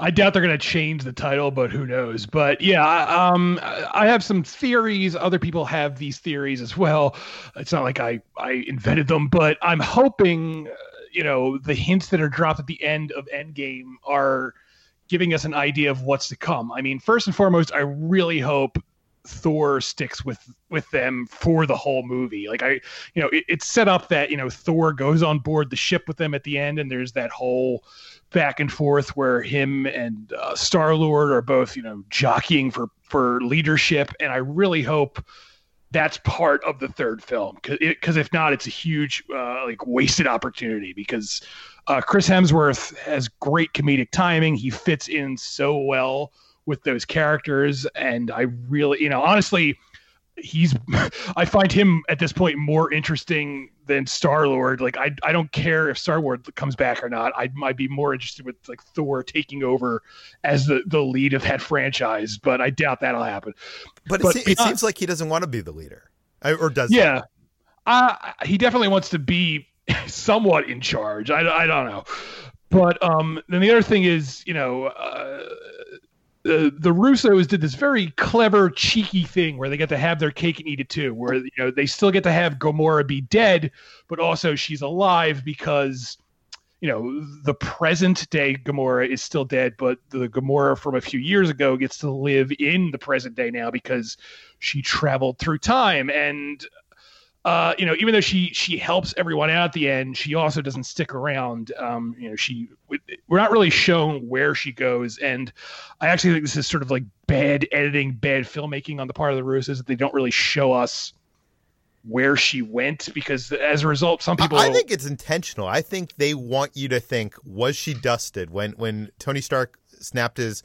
I doubt they're going to change the title, but who knows? But yeah, um, I have some theories. Other people have these theories as well. It's not like I, I invented them, but I'm hoping, you know, the hints that are dropped at the end of Endgame are giving us an idea of what's to come. I mean, first and foremost, I really hope Thor sticks with with them for the whole movie. Like, I, you know, it, it's set up that, you know, Thor goes on board the ship with them at the end, and there's that whole back and forth where him and uh, Star-Lord are both, you know, jockeying for for leadership. And I really hope that's part of the third film, because if not, it's a huge uh, like wasted opportunity, because uh, Chris Hemsworth has great comedic timing. He fits in so well with those characters, and I really, you know, honestly, he's I find him at this point more interesting than Star-Lord. Like, I I don't care if Star-Lord comes back or not. I might be more interested with, like, Thor taking over as the, the lead of that franchise, but I doubt that'll happen. But, but it, se- it seems like he doesn't want to be the leader. I, or does he? Yeah. Uh, he definitely wants to be somewhat in charge. I, I don't know. But um, then the other thing is, you know, uh, The, the Russos did this very clever, cheeky thing where they get to have their cake and eat it too, where, you know, they still get to have Gamora be dead, but also she's alive because, you know, the present day Gamora is still dead, but the Gamora from a few years ago gets to live in the present day now because she traveled through time. And, uh, you know, even though she, she helps everyone out at the end, she also doesn't stick around. Um, you know, she, we're not really shown where she goes, and I actually think this is sort of like bad editing, bad filmmaking on the part of the Russos, that they don't really show us where she went, because as a result, some people... I think it's intentional. I think they want you to think, was she dusted? When when Tony Stark snapped his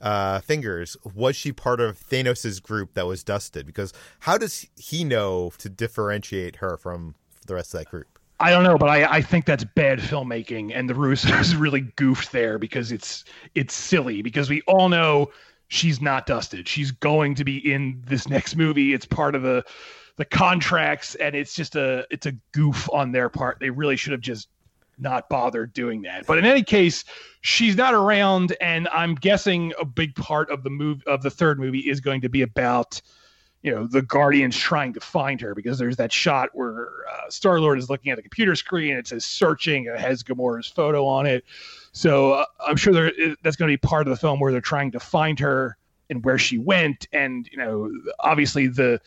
uh, fingers, was she part of Thanos' group that was dusted? Because how does he know to differentiate her from the rest of that group? I don't know, but I, I think that's bad filmmaking, and the Russos really goofed there, because it's it's silly, because we all know she's not dusted. She's going to be in this next movie. It's part of the the contracts, and it's just a it's a goof on their part. They really should have just not bothered doing that. But in any case, she's not around, and I'm guessing a big part of the move of the third movie is going to be about, you know, the Guardians trying to find her, because there's that shot where uh, Star-Lord is looking at a computer screen and it says searching, and it has Gamora's photo on it. So uh, I'm sure there, that's going to be part of the film where they're trying to find her and where she went. And, you know, obviously the,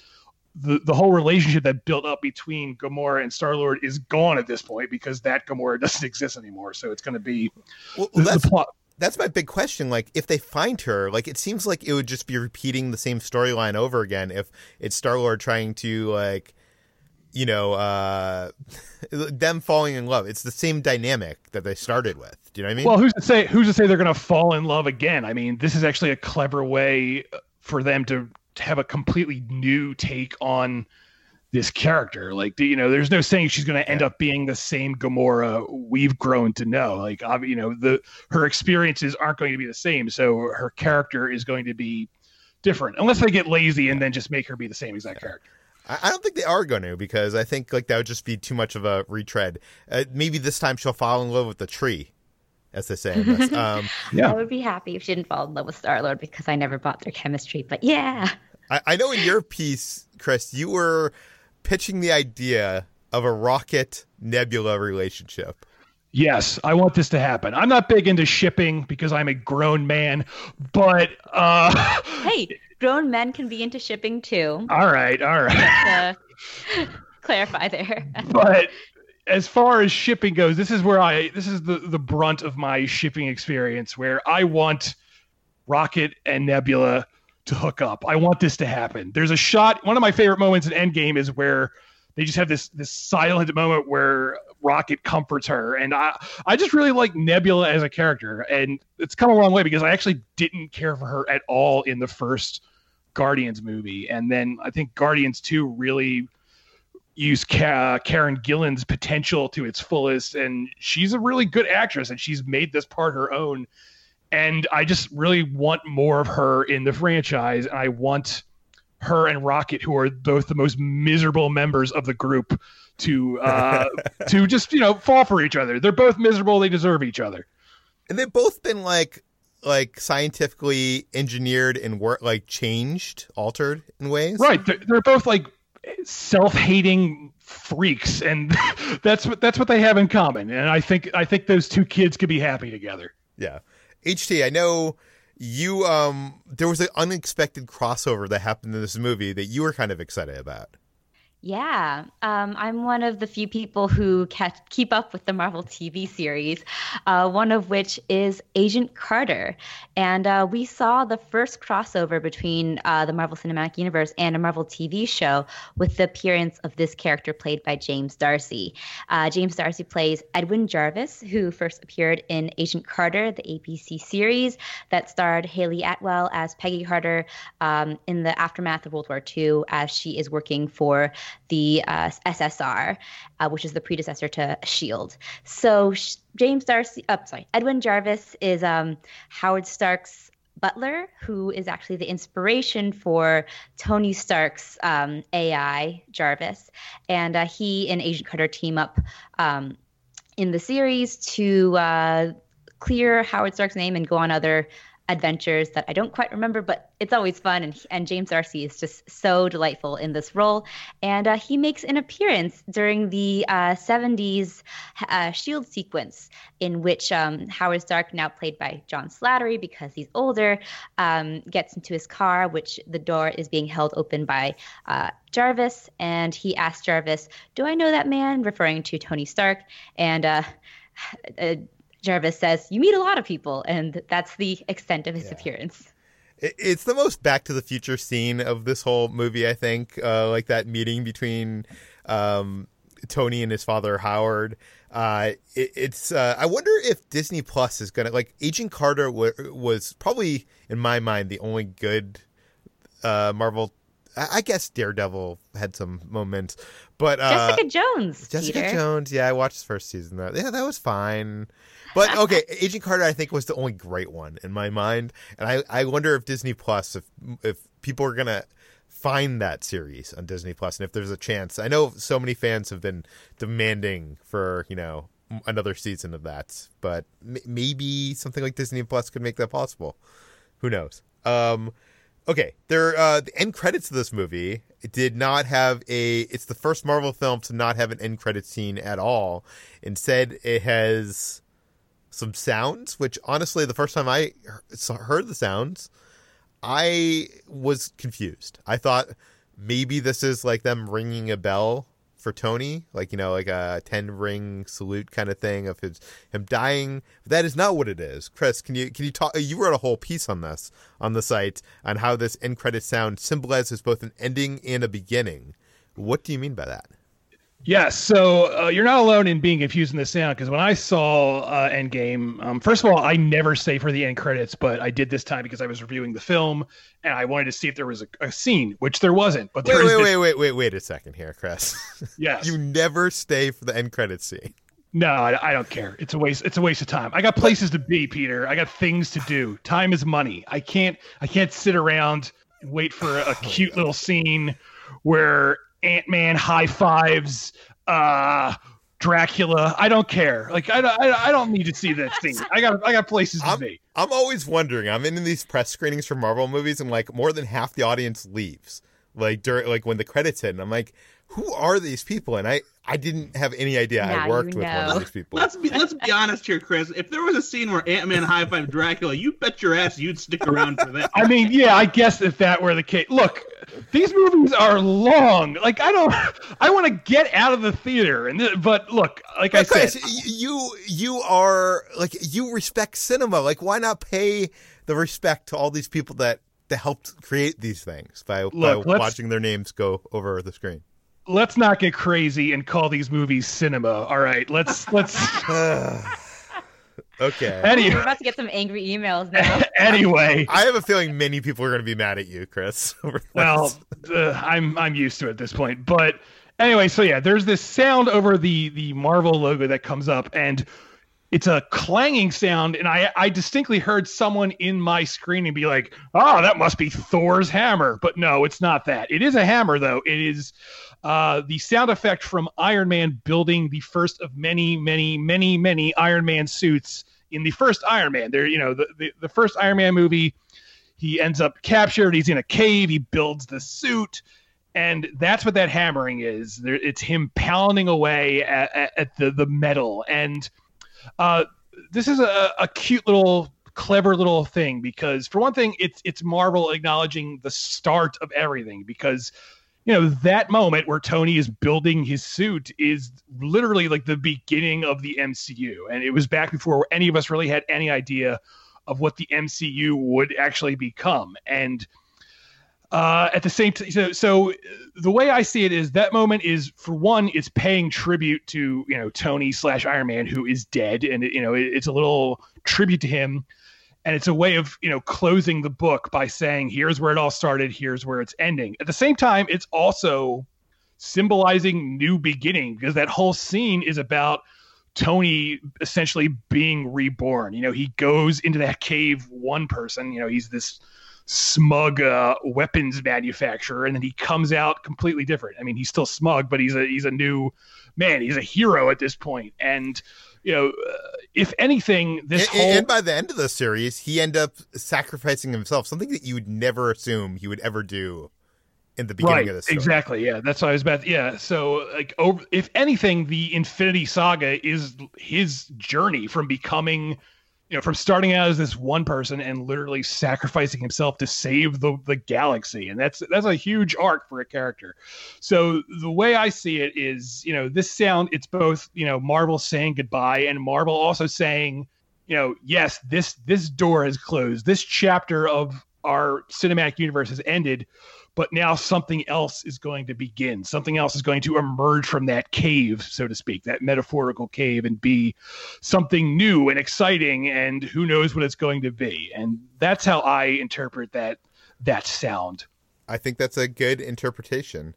the, the whole relationship that built up between Gamora and Star-Lord is gone at this point, because that Gamora doesn't exist anymore. So it's going to be well, well, that's the plot. That's my big question. Like, if they find her, like, it seems like it would just be repeating the same storyline over again. If it's Star-Lord trying to, like, you know, uh, them falling in love, it's the same dynamic that they started with. Do you know what I mean? Well, who's to say? Who's to say they're going to fall in love again? I mean, this is actually a clever way for them to, to have a completely new take on this character. Like, you know, there's no saying she's going to end up being the same Gamora we've grown to know. Like, you know, the her experiences aren't going to be the same, so her character is going to be different, unless they get lazy and then just make her be the same exact character. I don't think they are going to, because I think, like, that would just be too much of a retread. Uh, maybe this time she'll fall in love with the tree, as they say. Um, yeah. I would be happy if she didn't fall in love with Star-Lord, because I never bought their chemistry. But yeah, I, I know in your piece, Chris, you were pitching the idea of a Rocket Nebula relationship. Yes, I want this to happen. I'm not big into shipping because I'm a grown man, but uh hey, grown men can be into shipping too. All right, all right. Let's, uh, clarify there. But as far as shipping goes, this is where I this is the the brunt of my shipping experience, where I want Rocket and Nebula to hook up. I want this to happen. There's a shot. One of my favorite moments in Endgame is where they just have this this silent moment where Rocket comforts her, and I I just really like Nebula as a character, and it's come a long way because I actually didn't care for her at all in the first Guardians movie. And then I think Guardians two really used Ka- Karen Gillan's potential to its fullest. And she's a really good actress, and she's made this part her own. And I just really want more of her in the franchise. And I want her and Rocket, who are both the most miserable members of the group, to uh, to just, you know, fall for each other. They're both miserable. They deserve each other. And they've both been like like scientifically engineered and work like changed, altered in ways. Right. They're, they're both like self-hating freaks, and that's what that's what they have in common. And I think I think those two kids could be happy together. Yeah. H T, I know you um there was an unexpected crossover that happened in this movie that you were kind of excited about. Yeah, um, I'm one of the few people who catch, keep up with the Marvel T V series, uh, one of which is Agent Carter. And uh, we saw the first crossover between uh, the Marvel Cinematic Universe and a Marvel T V show with the appearance of this character played by James Darcy. Uh, James Darcy plays Edwin Jarvis, who first appeared in Agent Carter, the A B C series that starred Haley Atwell as Peggy Carter um, in the aftermath of World War Two, as she is working for the uh, S S R, uh, which is the predecessor to S H I E L D So sh- James Darcy, oh, sorry, Edwin Jarvis is um, Howard Stark's butler, who is actually the inspiration for Tony Stark's um, A I, Jarvis. And uh, he and Agent Carter team up um, in the series to uh, clear Howard Stark's name and go on other adventures that I don't quite remember, but it's always fun. And, and James Darcy is just so delightful in this role. And uh, he makes an appearance during the uh, seventies uh, S H I E L D sequence, in which um, Howard Stark, now played by John Slattery because he's older, um, gets into his car, which the door is being held open by uh, Jarvis. And he asks Jarvis, "Do I know that man?" referring to Tony Stark. And uh, uh Jarvis says, "You meet a lot of people," and that's the extent of his yeah. appearance. It's the most Back to the Future scene of this whole movie, I think, uh, like that meeting between um, Tony and his father, Howard. Uh, it, it's. Uh, I wonder if Disney Plus is going to, like, Agent Carter w- was probably, in my mind, the only good uh, Marvel. I guess Daredevil had some moments, but uh, Jessica Jones, Jessica Peter. Jones. Yeah, I watched the first season. That yeah, that was fine. But okay, Agent Carter, I think, was the only great one in my mind, and I, I wonder if Disney Plus, if if people are gonna find that series on Disney Plus, and if there's a chance. I know so many fans have been demanding for, you know, another season of that, but m- maybe something like Disney Plus could make that possible. Who knows? Um. Okay, there. Uh, the end credits of this movie did not have a. It's the first Marvel film to not have an end credit scene at all. Instead, it has some sounds, which honestly, the first time I heard the sounds, I was confused. I thought maybe this is like them ringing a bell for Tony, like, you know, like a ten ring salute kind of thing of his him dying. That is not what it is. Chris, can you can you talk? You wrote a whole piece on this on the site on how this end credit sound symbolizes both an ending and a beginning. What do you mean by that? Yeah, so uh, you're not alone in being confused in this sound, because when I saw uh, Endgame, um, first of all, I never say for the end credits, but I did this time because I was reviewing the film and I wanted to see if there was a, a scene, which there wasn't. But there wait, wait, this... wait, wait, wait, wait a second here, Chris. Yes. You never stay for the end credits scene. No, I, I don't care. It's a waste. It's a waste of time. I got places to be, Peter. I got things to do. Time is money. I can't. I can't sit around and wait for a cute oh, little scene where Ant-Man high fives uh Dracula. I don't care. Like, I don't, I don't need to see that scene. I got I got places to I'm, be. I'm always wondering. I'm in these press screenings for Marvel movies, and like more than half the audience leaves, like during like when the credits hit, and I'm like, who are these people? And I I didn't have any idea. Now I worked you know. with one of these people. Let's be let's be honest here, Chris. If there was a scene where Ant-Man high five Dracula, you bet your ass you'd stick around for that. I mean, yeah, I guess if that were the case. Look, these movies are long. Like, I don't, I want to get out of the theater. And th- but look, like but I Chris, said, you you are like you respect cinema. Like, why not pay the respect to all these people that that helped create these things by, look, by watching their names go over the screen? Let's not get crazy and call these movies cinema. All right, let's let's. Okay. Anyway. We're about to get some angry emails now. Anyway. I have a feeling many people are going to be mad at you, Chris. Well, uh, I'm I'm used to it at this point. But anyway, so yeah, there's this sound over the, the Marvel logo that comes up, and it's a clanging sound. And I, I distinctly heard someone in my screen and be like, oh, that must be Thor's hammer. But no, it's not that. It is a hammer, though. It is... Uh, the sound effect from Iron Man building the first of many, many, many, many Iron Man suits in the first Iron Man. There, you know, the, the, the first Iron Man movie, he ends up captured. He's in a cave. He builds the suit. And that's what that hammering is. There, it's him pounding away at, at, at the, the metal. And uh, this is a, a cute little... clever little thing because, for one thing, it's it's Marvel acknowledging the start of everything because... You know, that moment where Tony is building his suit is literally like the beginning of the M C U. And it was back before any of us really had any idea of what the M C U would actually become. And uh, at the same time, so, so the way I see it is that moment is, for one, it's paying tribute to, you know, Tony slash Iron Man, who is dead. And, you know, it, it's a little tribute to him. And it's a way of, you know, closing the book by saying, here's where it all started. Here's where it's ending. At the same time, it's also symbolizing new beginning because that whole scene is about Tony essentially being reborn. You know, he goes into that cave, one person, you know, he's this smug uh, weapons manufacturer. And then he comes out completely different. I mean, he's still smug, but he's a, he's a new man. He's a hero at this point. And, you know, uh, if anything, this and, whole... And by the end of the series, he ended up sacrificing himself, something that you would never assume he would ever do in the beginning right, of the story. Exactly, yeah. That's what I was about to, yeah. So, like, over, if anything, the Infinity Saga is his journey from becoming, you know, from starting out as this one person and literally sacrificing himself to save the, the galaxy. And that's that's a huge arc for a character. So the way I see it is, you know, this sound, it's both, you know, Marvel saying goodbye and Marvel also saying, you know, yes, this this door has closed. This chapter of our cinematic universe has ended, but now something else is going to begin. Something else is going to emerge from that cave, so to speak, that metaphorical cave, and be something new and exciting, and who knows what it's going to be. And that's how I interpret that that sound. I think that's a good interpretation.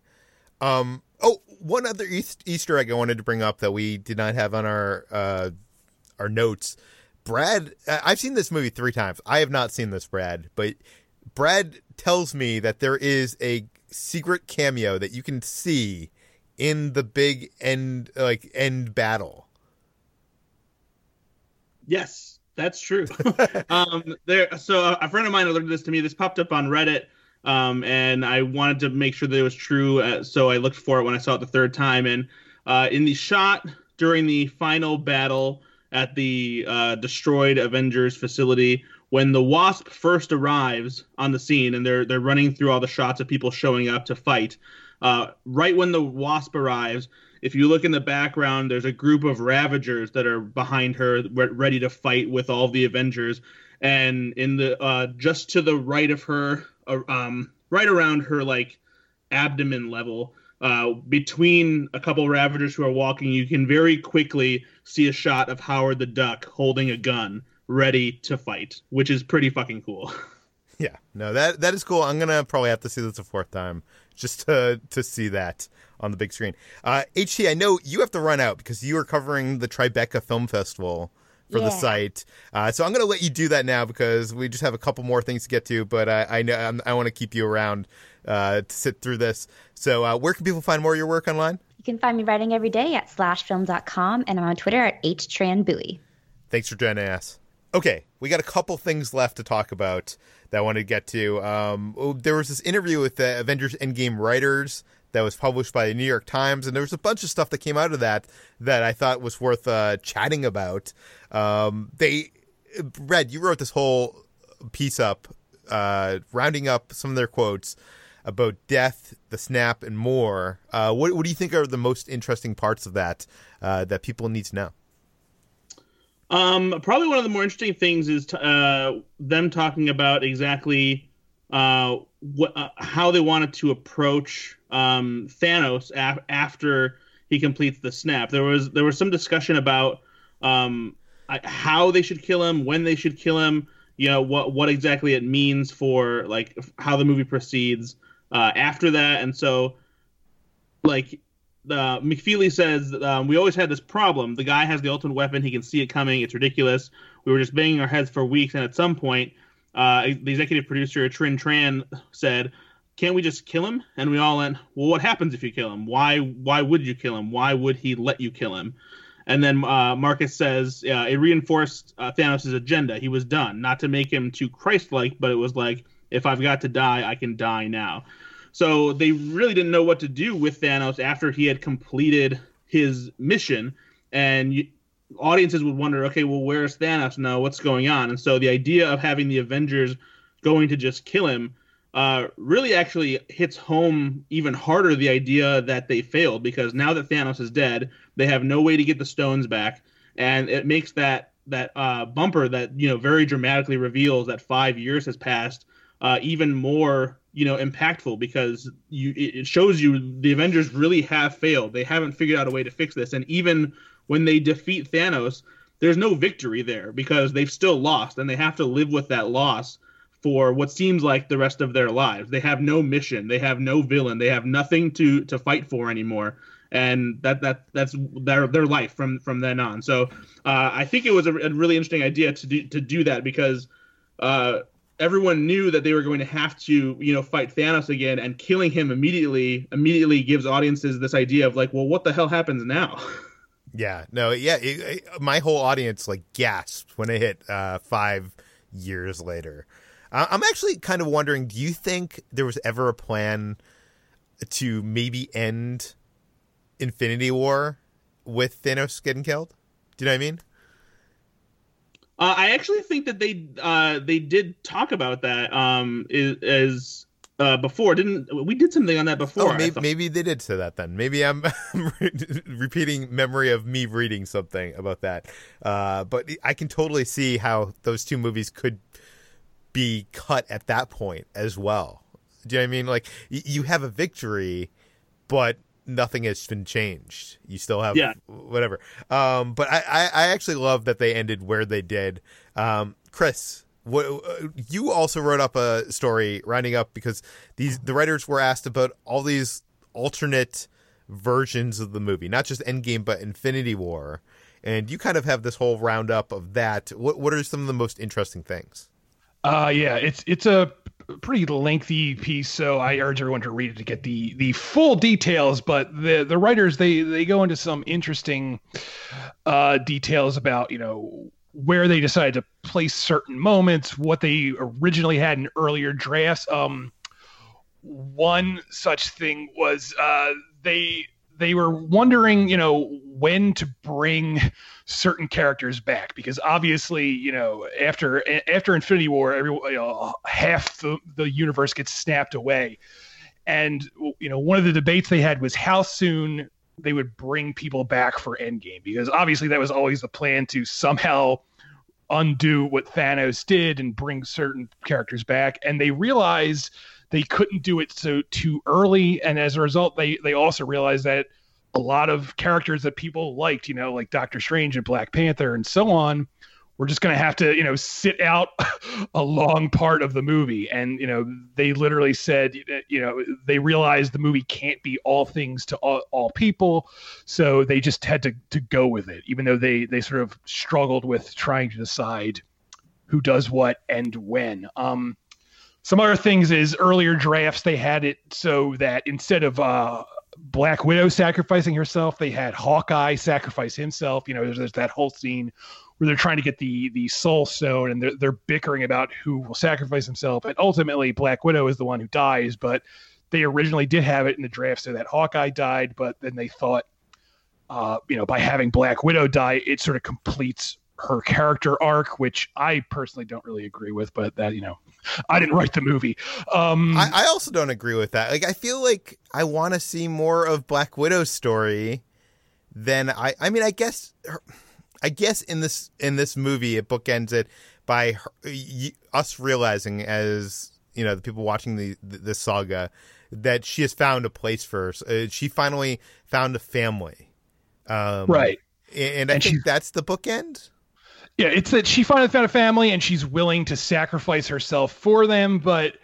Um, oh, one other Easter egg I wanted to bring up that we did not have on our uh, our notes. Brad, I've seen this movie three times. I have not seen this, Brad, but Brad tells me that there is a secret cameo that you can see in the big end, like end battle. Yes, that's true. um, there. So a friend of mine alerted this to me. This popped up on Reddit, um, and I wanted to make sure that it was true. Uh, so I looked for it when I saw it the third time. And uh, in the shot during the final battle at the uh, destroyed Avengers facility, when the Wasp first arrives on the scene and they're they're running through all the shots of people showing up to fight, uh, right when the Wasp arrives, if you look in the background, there's a group of Ravagers that are behind her, ready to fight with all the Avengers. And in the uh, just to the right of her, uh, um, right around her like abdomen level, uh, between a couple Ravagers who are walking, you can very quickly see a shot of Howard the Duck holding a gun, ready to fight, which is pretty fucking cool. Yeah, no, that that is cool. I'm gonna probably have to see this a fourth time just to to see that on the big screen. Uh, H T, I know you have to run out because you are covering the Tribeca Film Festival for yeah. the site. Uh, so I'm gonna let you do that now because we just have a couple more things to get to. But I, I know I'm, I want to keep you around uh, to sit through this. So uh, where can people find more of your work online? You can find me writing every day at slash film dot com, and I'm on Twitter at H Tran Bowie. Thanks for joining us. Okay, we got a couple things left to talk about that I wanted to get to. Um, there was this interview with the Avengers Endgame writers that was published by the New York Times, and there was a bunch of stuff that came out of that that I thought was worth uh, chatting about. Um, they, Brad, you wrote this whole piece up, uh, rounding up some of their quotes about death, the snap, and more. Uh, what, what do you think are the most interesting parts of that uh, that people need to know? Um, probably one of the more interesting things is t- uh, them talking about exactly uh, what, uh, how they wanted to approach um, Thanos af- after he completes the snap. There was there was some discussion about um, I, how they should kill him, when they should kill him, you know, what what exactly it means for, like, how the movie proceeds uh, after that. And so, like, uh, McFeely says, um, we always had this problem. The guy has the ultimate weapon. He can see it coming. It's ridiculous. We were just banging our heads for weeks. And at some point, uh, the executive producer, Trin Tran, said, can't we just kill him? And we all went, well, what happens if you kill him? Why Why would you kill him? Why would he let you kill him? And then uh, Marcus says uh, it reinforced uh, Thanos' agenda. He was done. Not to make him too Christ-like, but it was like, if I've got to die, I can die now. So they really didn't know what to do with Thanos after he had completed his mission. And you, audiences would wonder, okay, well, where's Thanos now? What's going on? And so the idea of having the Avengers going to just kill him uh, really actually hits home even harder the idea that they failed, because now that Thanos is dead, they have no way to get the stones back. And it makes that, that uh, bumper that, you know, very dramatically reveals that five years has passed uh, even more, you know, impactful, because you, it shows you the Avengers really have failed. They haven't figured out a way to fix this. And even when they defeat Thanos, there's no victory there, because they've still lost, and they have to live with that loss for what seems like the rest of their lives. They have no mission. They have no villain. They have nothing to, to fight for anymore. And that that that's their their life from, from then on. So uh, I think it was a, a really interesting idea to do, to do that, because uh, everyone knew that they were going to have to, you know, fight Thanos again, and killing him immediately immediately gives audiences this idea of like, well, what the hell happens now? Yeah, no, yeah. It, it, my whole audience like gasped when it hit uh, five years later. I'm actually kind of wondering, do you think there was ever a plan to maybe end Infinity War with Thanos getting killed? Do you know what I mean? Uh, I actually think that they uh, they did talk about that um, as uh, before. Didn't we did something on that before? Oh, maybe, maybe they did say that then. Maybe I'm re- repeating memory of me reading something about that. Uh, but I can totally see how those two movies could be cut at that point as well. Do you know what I mean? Like, y- you have a victory, but nothing has been changed. You still have yeah. whatever. Um, but I, I, I actually love that they ended where they did. Um, Chris, what, you also wrote up a story rounding up, because these the writers were asked about all these alternate versions of the movie, not just Endgame, but Infinity War. And you kind of have this whole roundup of that. What, what are some of the most interesting things? Uh, yeah, it's it's a pretty lengthy piece, so I urge everyone to read it to get the, the full details. But the the writers, they, they go into some interesting uh, details about, you know, where they decided to place certain moments, what they originally had in earlier drafts. Um, one such thing was uh, they they were wondering, you know, when to bring certain characters back, because obviously, you know, after after Infinity War, every you know, half the, the universe gets snapped away, and you know, one of the debates they had was how soon they would bring people back for Endgame, because obviously that was always the plan, to somehow undo what Thanos did and bring certain characters back. And they realized they couldn't do it so too early, and as a result, they they also realized that a lot of characters that people liked, you know, like Doctor Strange and Black Panther and so on, were just going to have to, you know, sit out a long part of the movie. And, you know, they literally said, you know, they realized the movie can't be all things to all, all people. So they just had to, to go with it, even though they, they sort of struggled with trying to decide who does what and when. Um, some other things is earlier drafts, they had it so that instead of, uh, Black Widow sacrificing herself, they had Hawkeye sacrifice himself. You know, there's, there's that whole scene where they're trying to get the the Soul Stone, and they're they're bickering about who will sacrifice himself. And ultimately, Black Widow is the one who dies. But they originally did have it in the draft so that Hawkeye died. But then they thought, uh, you know, by having Black Widow die, it sort of completes her character arc, which I personally don't really agree with. But that, you know, I didn't write the movie. Um, I, I also don't agree with that. Like, I feel like I want to see more of Black Widow's story than I. I mean, I guess, her, I guess in this in this movie, it bookends it by her, y- us realizing, as you know, the people watching the this saga, that she has found a place for her. Uh, she finally found a family, um, right? And, and I and think she, that's the bookend. Yeah, it's that she finally found a family and she's willing to sacrifice herself for them, but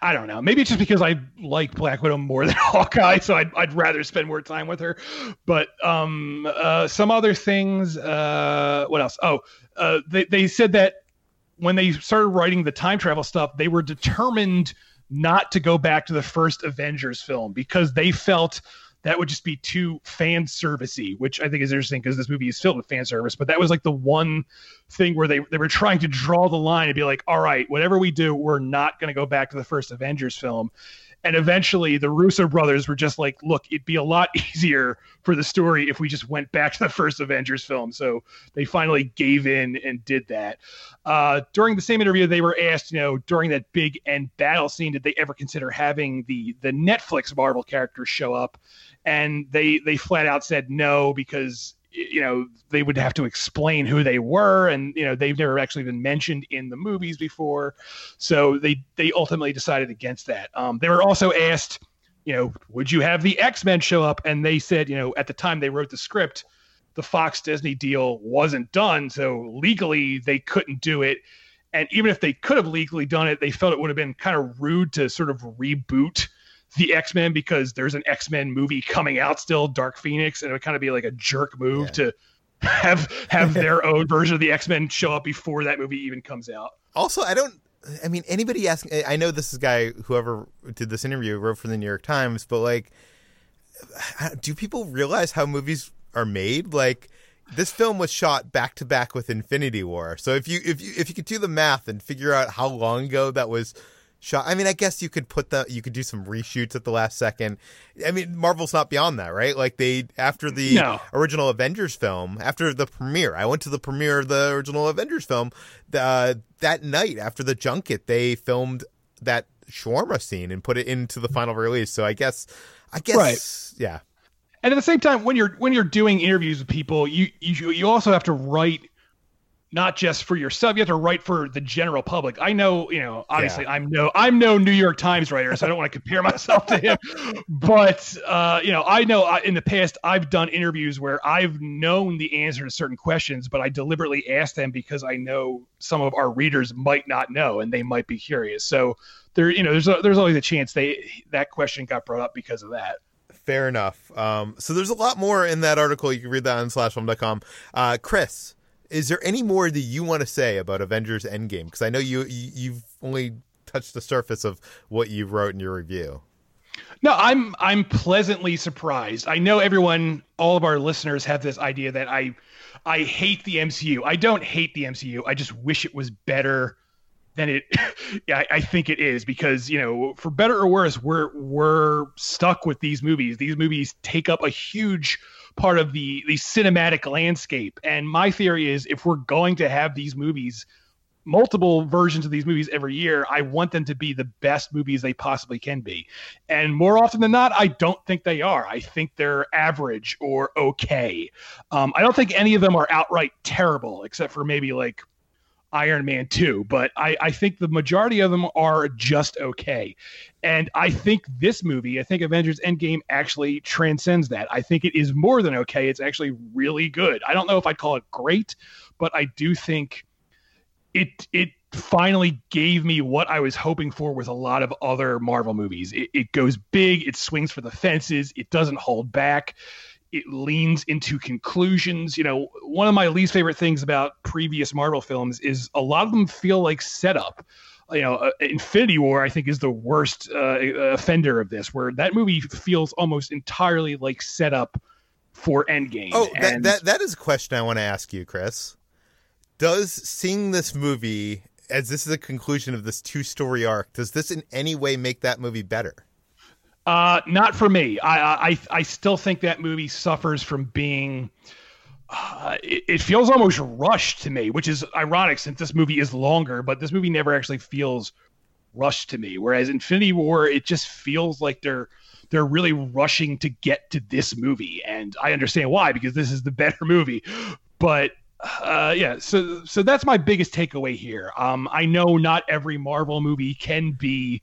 I don't know. Maybe it's just because I like Black Widow more than Hawkeye, so I'd, I'd rather spend more time with her. But um, uh, some other things. Uh, what else? Oh, uh, they, they said that when they started writing the time travel stuff, they were determined not to go back to the first Avengers film because they felt that would just be too fan servicey, which I think is interesting because this movie is filled with fan service. But that was like the one thing where they, they were trying to draw the line and be like, all right, whatever we do, we're not going to go back to the first Avengers film. And eventually the Russo brothers were just like, look, it'd be a lot easier for the story if we just went back to the first Avengers film. So they finally gave in and did that. Uh, during the same interview, they were asked, you know, during that big end battle scene, did they ever consider having the the Netflix Marvel characters show up? And they, they flat out said no, because, you know, they would have to explain who they were. And, you know, they've never actually been mentioned in the movies before. So they, they ultimately decided against that. Um, they were also asked, you know, would you have the X-Men show up? And they said, you know, at the time they wrote the script, the Fox Disney deal wasn't done. So legally they couldn't do it. And even if they could have legally done it, they felt it would have been kind of rude to sort of reboot the X-Men because there's an X-Men movie coming out still, Dark Phoenix, and it would kind of be like a jerk move yeah. to have have their own version of the X-Men show up before that movie even comes out. Also, I don't, I mean, anybody asking, I know this is guy, whoever did this interview wrote for the New York Times, but like, do people realize how movies are made? Like, this film was shot back to back with Infinity War. So if you if you if you could do the math and figure out how long ago that was shot. I mean, I guess you could put the you could do some reshoots at the last second. I mean, Marvel's not beyond that, right? Like they after the no. original Avengers film, after the premiere, I went to the premiere of the original Avengers film. Uh, that night after the junket, they filmed that shawarma scene and put it into the final release. So I guess, I guess, right. yeah. And at the same time, when you're when you're doing interviews with people, you you you also have to write. Not just for yourself, you have to write for the general public. I know, you know, obviously yeah. I'm no, I'm no New York Times writer, so I don't want to compare myself to him. But, uh, you know, I know I, in the past I've done interviews where I've known the answer to certain questions, but I deliberately ask them because I know some of our readers might not know and they might be curious. So there, you know, there's a, there's always a chance they that question got brought up because of that. Fair enough. Um, so there's a lot more in that article. You can read that on slash film dot com. Uh, Chris. Is there any more that you want to say about Avengers Endgame? Because I know you, you you've only touched the surface of what you wrote in your review. No, I'm I'm pleasantly surprised. I know everyone, all of our listeners have this idea that I I hate the M C U. I don't hate the M C U. I just wish it was better than it. yeah, I, I think it is because, you know, for better or worse, we're we're stuck with these movies. These movies take up a huge part of the, the cinematic landscape. And my theory is if we're going to have these movies, multiple versions of these movies every year, I want them to be the best movies they possibly can be. And more often than not, I don't think they are. I think they're average or okay. Um, I don't think any of them are outright terrible, except for maybe like Iron Man two. But I, I think the majority of them are just okay. And I think this movie, I think Avengers Endgame actually transcends that. I think it is more than okay. It's actually really good. I don't know if I'd call it great, but I do think it it finally gave me what I was hoping for with a lot of other Marvel movies. It, it goes big. It swings for the fences. It doesn't hold back. It leans into conclusions. You know, one of my least favorite things about previous Marvel films is a lot of them feel like setup. You know, uh, Infinity War, I think, is the worst uh, offender of this, where that movie feels almost entirely like setup for Endgame. Oh, that, and... that that is a question I want to ask you, Chris. Does seeing this movie, as this is a conclusion of this two-story arc, does this in any way make that movie better? Uh, not for me. I, I, I still think that movie suffers from being, uh, it, it feels almost rushed to me, which is ironic since this movie is longer, but this movie never actually feels rushed to me. Whereas Infinity War, it just feels like they're, they're really rushing to get to this movie. And I understand why, because this is the better movie, but uh, yeah, so, so that's my biggest takeaway here. Um, I know not every Marvel movie can be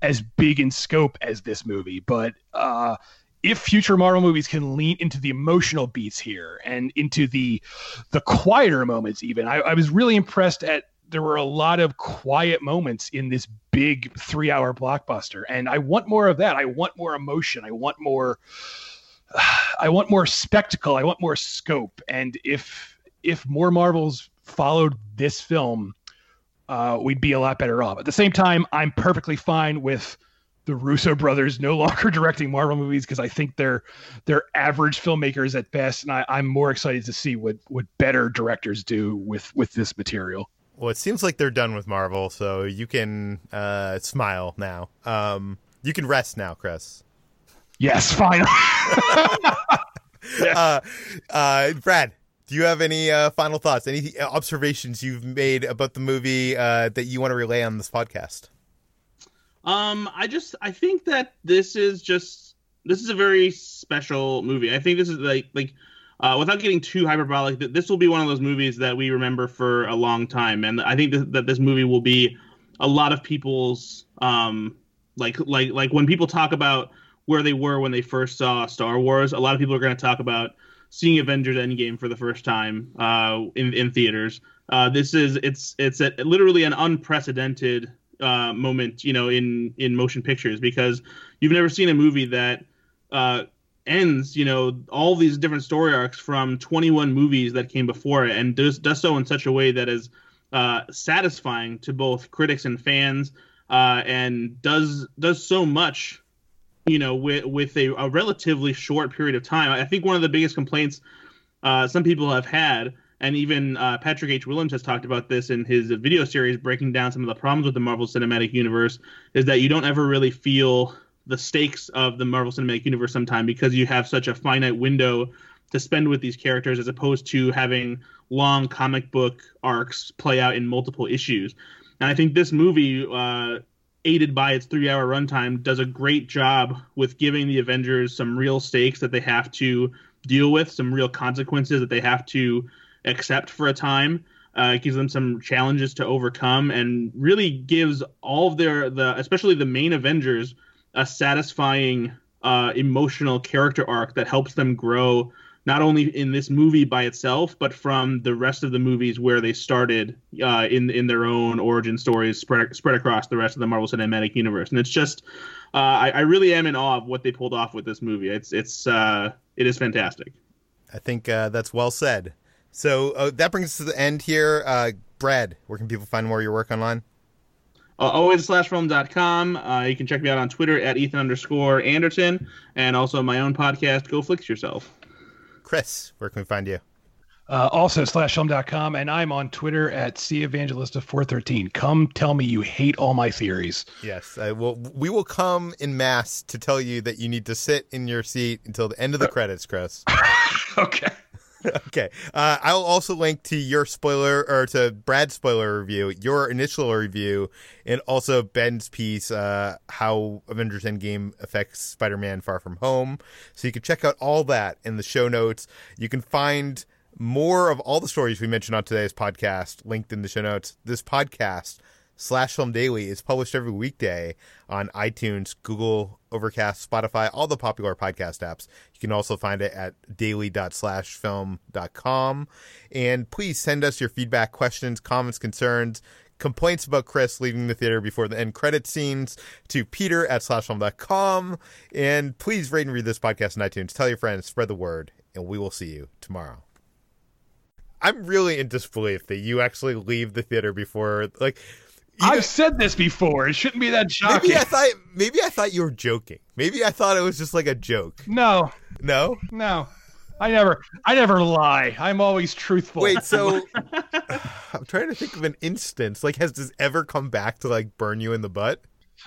as big in scope as this movie, but uh if future Marvel movies can lean into the emotional beats here and into the the quieter moments even. I, I was really impressed at there were a lot of quiet moments in this big three hour blockbuster. And I want more of that. I want more emotion. I want more, I want more spectacle. I want more scope. And if, if more Marvels followed this film, uh, we'd be a lot better off. At the same time, I'm perfectly fine with the Russo brothers no longer directing Marvel movies, because I think they're they're average filmmakers at best. And I, I'm more excited to see what, what better directors do with, with this material. Well, it seems like they're done with Marvel, so you can uh, smile now. Um, you can rest now, Chris. Yes, finally. yes. Uh, uh, Brad, do you have any uh, final thoughts, any observations you've made about the movie uh, that you want to relay on this podcast? Um, I just I think that this is just this is a very special movie. I think this is like like. Uh, without getting too hyperbolic, that this will be one of those movies that we remember for a long time, and I think th- that this movie will be a lot of people's um, like like like when people talk about where they were when they first saw Star Wars. A lot of people are going to talk about seeing Avengers Endgame for the first time uh, in in theaters. Uh, this is it's it's a, literally an unprecedented uh, moment, you know, in in motion pictures, because you've never seen a movie that. Uh, ends, you know, all these different story arcs from twenty-one movies that came before it, and does, does so in such a way that is uh, satisfying to both critics and fans, uh, and does does so much, you know, with with a, a relatively short period of time. I think one of the biggest complaints uh, some people have had, and even uh, Patrick H. Williams has talked about this in his video series breaking down some of the problems with the Marvel Cinematic Universe, is that you don't ever really feel the stakes of the Marvel Cinematic Universe sometime, because you have such a finite window to spend with these characters, as opposed to having long comic book arcs play out in multiple issues. And I think this movie, uh, aided by its three hour runtime, does a great job with giving the Avengers some real stakes that they have to deal with, some real consequences that they have to accept for a time. Uh, it gives them some challenges to overcome, and really gives all of their, the, especially the main Avengers, a satisfying uh, emotional character arc that helps them grow, not only in this movie by itself, but from the rest of the movies where they started uh, in in their own origin stories spread spread across the rest of the Marvel Cinematic Universe. And it's just, uh, I, I really am in awe of what they pulled off with this movie. It's it's uh, it is fantastic. I think uh, that's well said. So uh, that brings us to the end here. Uh, Brad, where can people find more of your work online? Uh, always slash film dot com. Uh, you can check me out on Twitter at Ethan underscore Anderton, and also my own podcast, Go Flix Yourself. Chris, where can we find you? Uh, also slash film dot com, and I'm on Twitter at C Evangelista four thirteen. Come tell me you hate all my theories. Yes, I will, we will come in mass to tell you that you need to sit in your seat until the end of the credits, Chris. Okay. Okay. Uh, I'll also link to your spoiler, or to Brad's spoiler review, your initial review, and also Ben's piece, uh, how Avengers Endgame affects Spider-Man Far From Home. So you can check out all that in the show notes. You can find more of all the stories we mentioned on today's podcast linked in the show notes. This podcast, Slash Film Daily, is published every weekday on iTunes, Google, Overcast, Spotify, all the popular podcast apps. You can also find it at daily dot slash film dot com. And please send us your feedback, questions, comments, concerns, complaints about Chris leaving the theater before the end credit scenes to Peter at slash film dot com. And please rate and read this podcast on iTunes. Tell your friends, spread the word, and we will see you tomorrow. I'm really in disbelief that you actually leave the theater before, like... You I've know, said this before. It shouldn't be that shocking. Maybe I thought maybe I thought you were joking. Maybe I thought it was just like a joke. No. No? No. I never I never lie. I'm always truthful. Wait, so I'm trying to think of an instance. Like, has this ever come back to like burn you in the butt?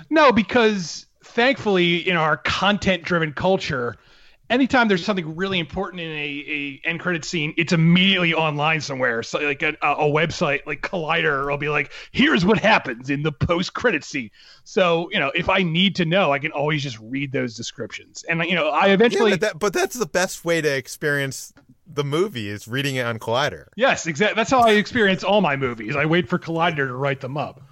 No, because thankfully in our content-driven culture, anytime there's something really important in a, a end credit scene, it's immediately online somewhere. So like a, a website like Collider will be like, here's what happens in the post credit scene. So, you know, if I need to know, I can always just read those descriptions. And, you know, I eventually. Yeah, but, that, but that's the best way to experience the movie, is reading it on Collider. Yes, exactly. That's how I experience all my movies. I wait for Collider to write them up.